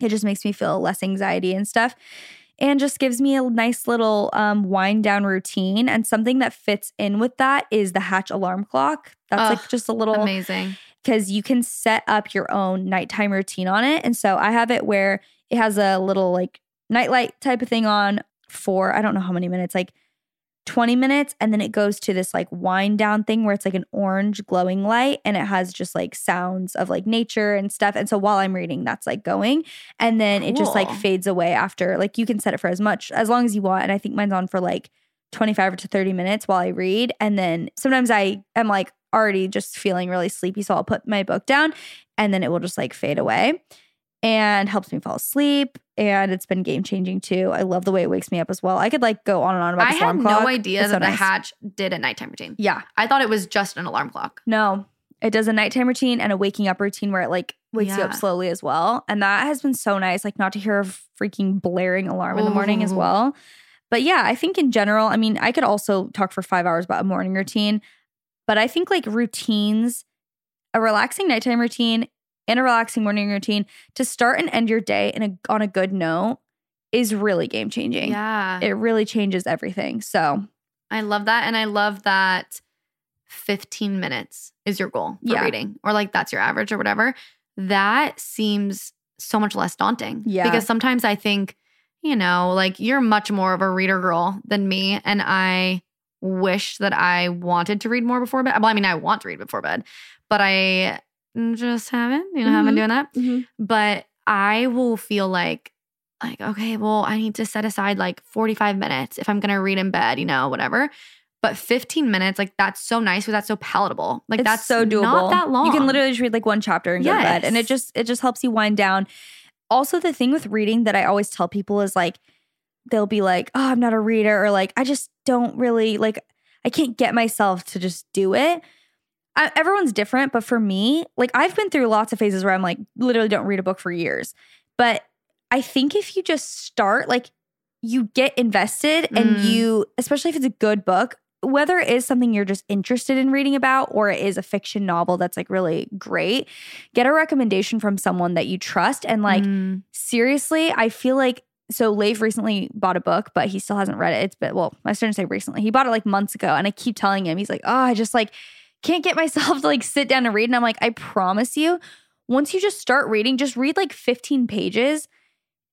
it just makes me feel less anxiety and stuff, and just gives me a nice little um, wind down routine. And something that fits in with that is the Hatch alarm clock. That's oh, like just a little amazing, because you can set up your own nighttime routine on it. And so I have it where it has a little like nightlight type of thing on for, I don't know how many minutes, like twenty minutes. And then it goes to this like wind down thing where it's like an orange glowing light, and it has just like sounds of like nature and stuff. And so while I'm reading, that's like going. And then cool. it just like fades away after. Like you can set it for as much, as long as you want. And I think mine's on for like twenty-five to thirty minutes while I read. And then sometimes I am like already just feeling really sleepy, so I'll put my book down and then it will just like fade away, and helps me fall asleep. And it's been game-changing too. I love the way it wakes me up as well. I could like go on and on about the alarm clock. I had no idea that the Hatch did a nighttime routine. Yeah. I thought it was just an alarm clock. No. It does a nighttime routine and a waking up routine where it like wakes yeah. you up slowly as well. And that has been so nice, like not to hear a freaking blaring alarm Ooh. in the morning as well. But yeah, I think in general, I mean, I could also talk for five hours about a morning routine. But I think like routines, a relaxing nighttime routine and a relaxing morning routine to start and end your day in a, on a good note is really game-changing. Yeah. It really changes everything. So I love that. And I love that fifteen minutes is your goal for yeah. reading, or like that's your average or whatever. That seems so much less daunting. Yeah. Because sometimes I think, you know, like you're much more of a reader girl than me, and I wish that I wanted to read more before bed. Well, I mean, I want to read before bed, but I... just haven't, you know, mm-hmm. haven't doing that. Mm-hmm. But I will feel like, like, okay, well, I need to set aside like forty-five minutes if I'm going to read in bed, you know, whatever. But fifteen minutes, like that's so nice because that's so palatable. Like it's that's so doable. Not that long. You can literally just read like one chapter and yes. go to bed. And it just, it just helps you wind down. Also, the thing with reading that I always tell people is like, they'll be like, oh, I'm not a reader. Or like, I just don't really, like, I can't get myself to just do it. I, everyone's different, but for me, like I've been through lots of phases where I'm like literally don't read a book for years. But I think if you just start, like you get invested mm. and you, especially if it's a good book, whether it is something you're just interested in reading about or it is a fiction novel that's like really great, get a recommendation from someone that you trust. And like mm. seriously, I feel like, so Leif recently bought a book, but he still hasn't read it. It's been, well, I shouldn't say recently. He bought it like months ago, and I keep telling him, he's like, oh, I just like... can't get myself to like sit down and read. And I'm like, I promise you, once you just start reading, just read like fifteen pages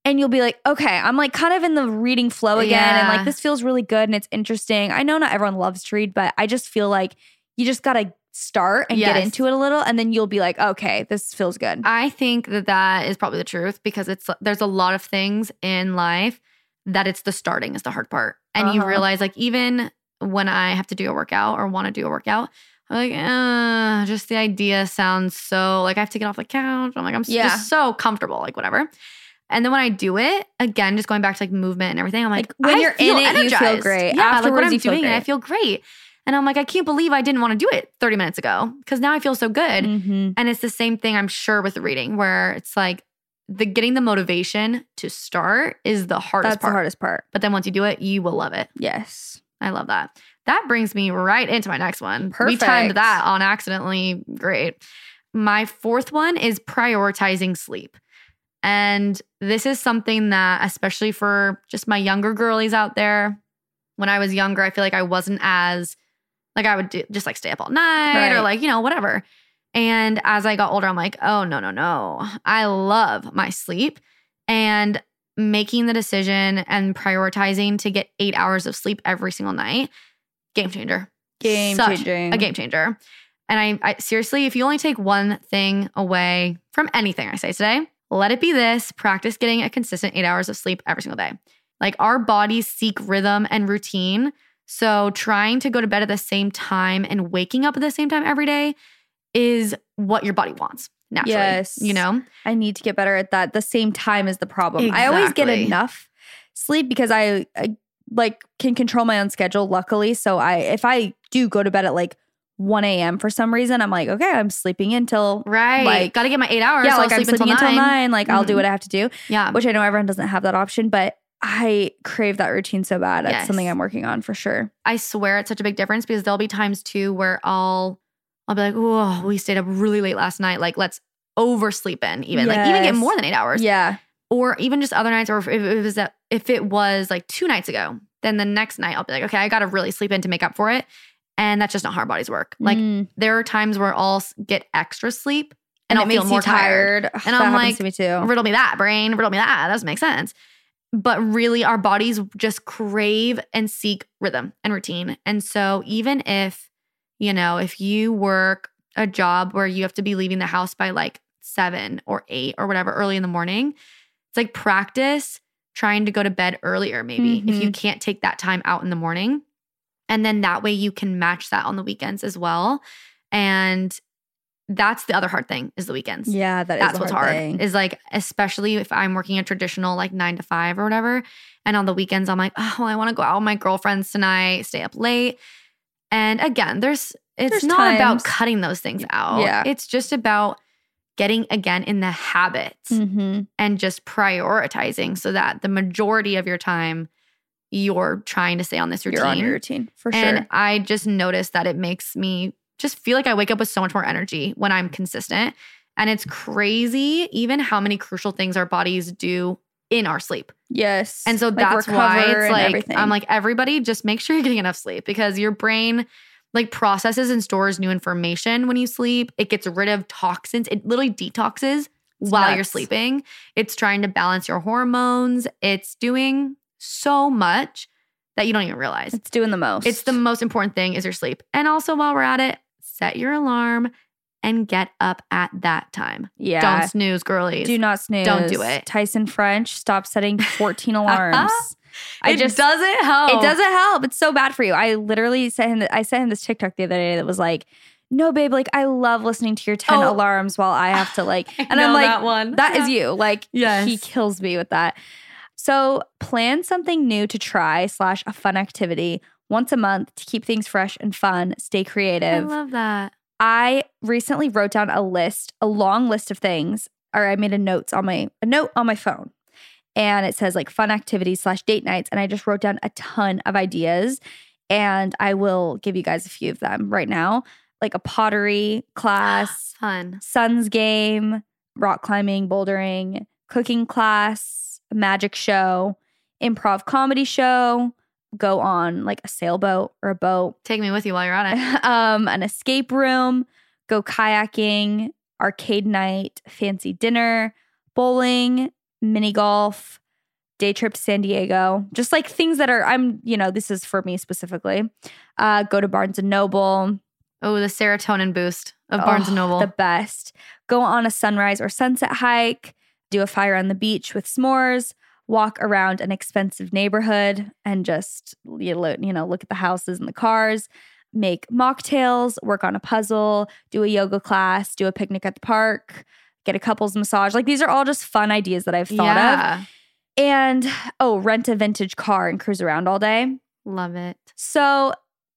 and you'll be like, okay, I'm like kind of in the reading flow again. Yeah. And like, this feels really good and it's interesting. I know not everyone loves to read, but I just feel like you just got to start and yes. get into it a little. And then you'll be like, okay, this feels good. I think that that is probably the truth, because it's there's a lot of things in life that it's the starting is the hard part. And uh-huh. you realize like even when I have to do a workout or want to do a workout, Like, uh, just the idea sounds so, like, I have to get off the couch. I'm like, I'm yeah. just so comfortable, like, whatever. And then when I do it, again, just going back to, like, movement and everything, I'm like, like when I you're feel in it, energized. You feel great. Yeah, afterwards, like, when I'm you doing it, I feel great. And I'm like, I can't believe I didn't want to do it thirty minutes ago because now I feel so good. Mm-hmm. And it's the same thing, I'm sure, with reading, where it's like the getting the motivation to start is the hardest That's part. That's the hardest part. But then once you do it, you will love it. Yes. I love that. That brings me right into my next one. Perfect. We timed that on accidentally. Great. My fourth one is prioritizing sleep. And this is something that, especially for just my younger girlies out there, when I was younger, I feel like I wasn't as, like I would do, just like stay up all night right. or like, you know, whatever. And as I got older, I'm like, oh, no, no, no. I love my sleep. And making the decision and prioritizing to get eight hours of sleep every single night, game changer. Game changing. A game changer. And I, I seriously, if you only take one thing away from anything I say today, let it be this: practice getting a consistent eight hours of sleep every single day. Like, our bodies seek rhythm and routine. So trying to go to bed at the same time and waking up at the same time every day is what your body wants naturally. Yes. You know? I need to get better at that. The same time is the problem. Exactly. I always get enough sleep because I, I like can control my own schedule, luckily. So I if I do go to bed at like one a.m. for some reason, I'm like, okay, I'm sleeping until right. Like, gotta get my eight hours. Yeah, so like I'm sleeping until nine. Until nine like mm-hmm. I'll do what I have to do. Yeah, which I know everyone doesn't have that option, but I crave that routine so bad. That's yes. something I'm working on for sure. I swear it's such a big difference because there'll be times too where I'll I'll be like, oh, we stayed up really late last night. Like, let's oversleep in even yes. like even get more than eight hours. Yeah, or even just other nights, or if it was that if it was like two nights ago, then the next night I'll be like, okay, I gotta really sleep in to make up for it. And that's just not how our bodies work. Like mm. there are times where I'll get extra sleep and, and I'll feel more tired. tired. And that I'm like, to me too. Riddle me that, brain. Riddle me that. That doesn't make sense. But really, our bodies just crave and seek rhythm and routine. And so even if, you know, if you work a job where you have to be leaving the house by like seven or eight or whatever early in the morning, it's like practice trying to go to bed earlier maybe mm-hmm. if you can't take that time out in the morning. And then that way you can match that on the weekends as well. And that's the other hard thing is the weekends. Yeah, that that's is what's hard. Thing. Is like, especially if I'm working a traditional like nine to five or whatever. And on the weekends, I'm like, oh, well, I want to go out with my girlfriends tonight, stay up late. And again, there's it's there's not times. About cutting those things out. Yeah. It's just about getting again in the habit mm-hmm. and just prioritizing so that the majority of your time you're trying to stay on this routine. You're on your routine, for sure. And I just noticed that it makes me just feel like I wake up with so much more energy when I'm consistent. And it's crazy even how many crucial things our bodies do in our sleep. Yes. And so like that's why it's like, everything. I'm like, everybody just make sure you're getting enough sleep because your brain like processes and stores new information when you sleep. It gets rid of toxins. It literally detoxes it's while nuts. You're sleeping. It's trying to balance your hormones. It's doing so much that you don't even realize. It's doing the most. It's the most important thing is your sleep. And also while we're at it, set your alarm and get up at that time. Yeah. Don't snooze, girlies. Do not snooze. Don't do it. Tyson French, stop setting fourteen alarms. I it just, doesn't help. It doesn't help. It's so bad for you. I literally sent him, I sent him this TikTok the other day that was like, no, babe, like I love listening to your ten oh. alarms while I have to like, and I'm like, that, one. That yeah. is you. Like yes. he kills me with that. So plan something new to try slash a fun activity once a month to keep things fresh and fun. Stay creative. I love that. I recently wrote down a list, a long list of things, or I made a notes on my a note on my phone, and it says like fun activities slash date nights, and I just wrote down a ton of ideas, and I will give you guys a few of them right now, like a pottery class, fun, Suns game, rock climbing, bouldering, cooking class. Magic show, improv comedy show, go on like a sailboat or a boat. Take me with you while you're on it. um, an escape room, go kayaking, arcade night, fancy dinner, bowling, mini golf, day trip to San Diego. Just like things that are, I'm, you know, this is for me specifically. Uh, go to Barnes and Noble. Oh, the serotonin boost of Barnes and Noble. The best. Go on a sunrise or sunset hike. Do a fire on the beach with s'mores, walk around an expensive neighborhood and just, you know, look at the houses and the cars, make mocktails, work on a puzzle, do a yoga class, do a picnic at the park, get a couples massage. Like, these are all just fun ideas that I've thought yeah. of. And, oh, rent a vintage car and cruise around all day. Love it. So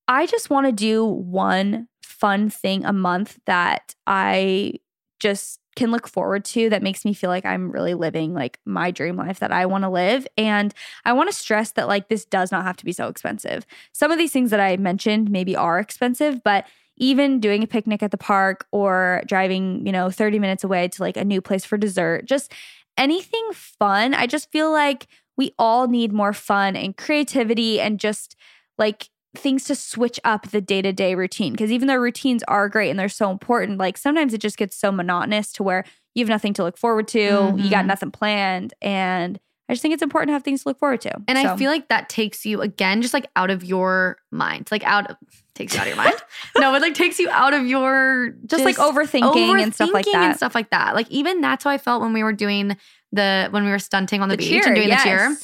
I just want to do one fun thing a month that I just can look forward to that makes me feel like I'm really living like my dream life that I want to live. And I want to stress that like this does not have to be so expensive. Some of these things that I mentioned maybe are expensive, but even doing a picnic at the park or driving, you know, thirty minutes away to like a new place for dessert, just anything fun. I just feel like we all need more fun and creativity and just like things to switch up the day-to-day routine. Because even though routines are great and they're so important, like sometimes it just gets so monotonous to where you have nothing to look forward to. Mm-hmm. You got nothing planned. And I just think it's important to have things to look forward to. And so. I feel like that takes you, again, just like out of your mind. Like out of, takes you out of your mind. No, it like takes you out of your... Just, just like overthinking, overthinking and stuff like that. and stuff like that. Like even that's how I felt when we were doing the, when we were stunting on the, the beach cheer, and doing yes. the cheer.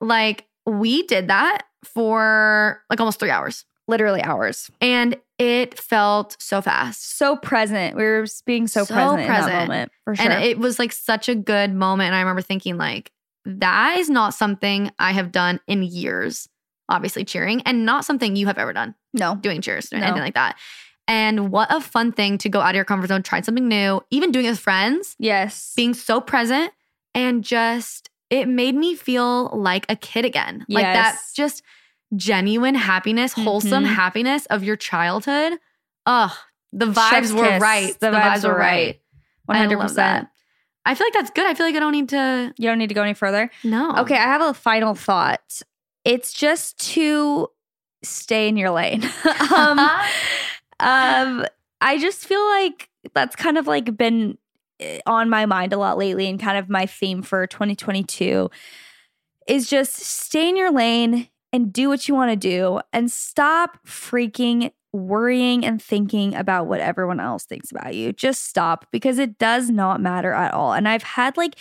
Like we did that for like almost three hours. Literally hours. And it felt so fast. So present. We were being so, so present, present in that moment. For sure. And it was like such a good moment. And I remember thinking like, that is not something I have done in years, obviously cheering, and not something you have ever done. No. Doing cheers or no. anything like that. And what a fun thing to go out of your comfort zone, try something new, even doing it with friends. Yes. Being so present and just, it made me feel like a kid again. Yes. Like that just genuine happiness, wholesome mm-hmm. happiness of your childhood. Ugh, the vibes Chef's were kiss. right. The, the vibes, vibes were right. right. one hundred percent. I love that. I feel like that's good. I feel like I don't need to... You don't need to go any further? No. Okay, I have a final thought. It's just to stay in your lane. um, um, I just feel like that's kind of like been on my mind a lot lately, and kind of my theme for twenty twenty-two is just stay in your lane and do what you want to do and stop freaking worrying and thinking about what everyone else thinks about you. Just stop, because it does not matter at all. And I've had like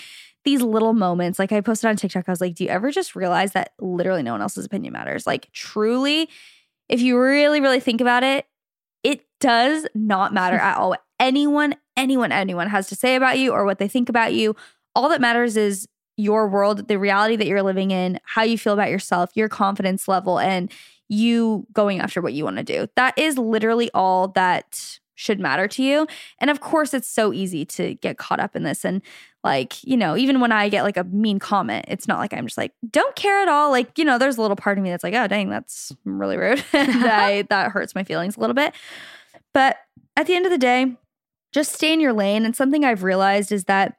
these little moments, like I posted on TikTok, I was like, do you ever just realize that literally no one else's opinion matters? Like truly, if you really, really think about it, it does not matter at all. Anyone, anyone, anyone has to say about you or what they think about you. All that matters is your world, the reality that you're living in, how you feel about yourself, your confidence level, and you going after what you want to do. That is literally all that should matter to you. And of course, it's so easy to get caught up in this. And like, you know, even when I get like a mean comment, it's not like I'm just like, don't care at all. Like, you know, there's a little part of me that's like, oh, dang, that's really rude. And I, that hurts my feelings a little bit. But at the end of the day, just stay in your lane. And something I've realized is that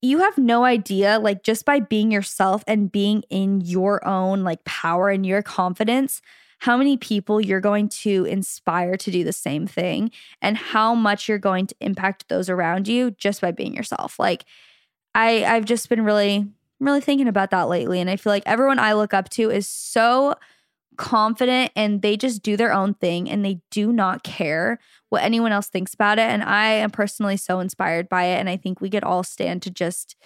you have no idea, like just by being yourself and being in your own like power and your confidence, how many people you're going to inspire to do the same thing and how much you're going to impact those around you just by being yourself. Like I, I've just been really, really thinking about that lately. And I feel like everyone I look up to is so confident and they just do their own thing and they do not care what anyone else thinks about it. And I am personally so inspired by it. And I think we could all stand to just,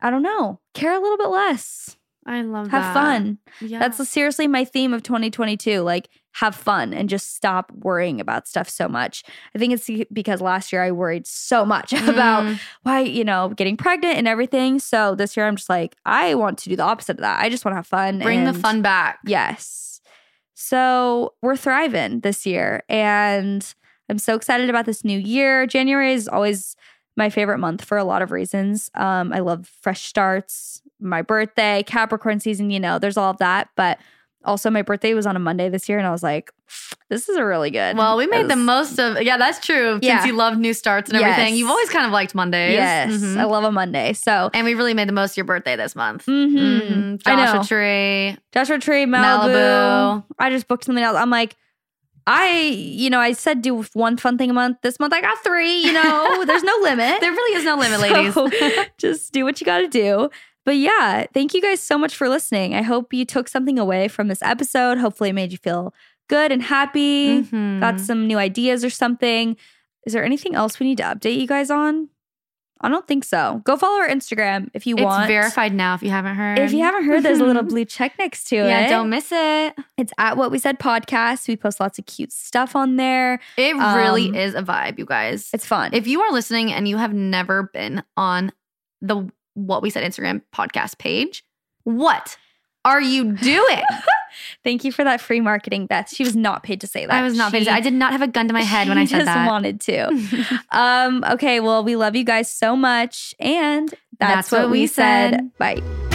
I don't know, care a little bit less. I love that. Have fun. Yeah. That's seriously my theme of twenty twenty-two. Like have fun and just stop worrying about stuff so much. I think it's because last year I worried so much mm. about why, you know, getting pregnant and everything. So this year I'm just like, I want to do the opposite of that. I just want to have fun. Bring and the fun back. Yes. So we're thriving this year and I'm so excited about this new year. January is always my favorite month for a lot of reasons. Um, I love fresh starts, my birthday, Capricorn season, you know, there's all of that. But also my birthday was on a Monday this year and I was like, this is a really good. Well, we made was, the most of, yeah, that's true. Yeah. Since you love new starts and everything, yes. You've always kind of liked Mondays. Yes, mm-hmm. I love a Monday. So, and we really made the most of your birthday this month. Mm-hmm. Mm-hmm. Joshua Tree. Joshua Tree, Malibu. Malibu. I just booked something else. I'm like, I, you know, I said do one fun thing a month. This month I got three, you know, there's no limit. There really is no limit, ladies. So, just do what you got to do. But yeah, thank you guys so much for listening. I hope you took something away from this episode. Hopefully it made you feel good and happy, mm-hmm. got some new ideas or something. Is there anything else we need to update you guys on? I don't think so. Go follow her Instagram if you it's want. It's verified now if you haven't heard. If you haven't heard, there's a little blue check next to yeah, it. Yeah, don't miss it. It's at What We Said Podcast. We post lots of cute stuff on there. It um, really is a vibe, you guys. It's fun. If you are listening and you have never been on the What We Said Instagram podcast page, what are you doing? Thank you for that free marketing, Beth. She was not paid to say that. I was not she, paid to say that. I did not have a gun to my head when I said that. I just wanted to. um, okay, well, we love you guys so much. And that's, that's what, what we said. said. Bye.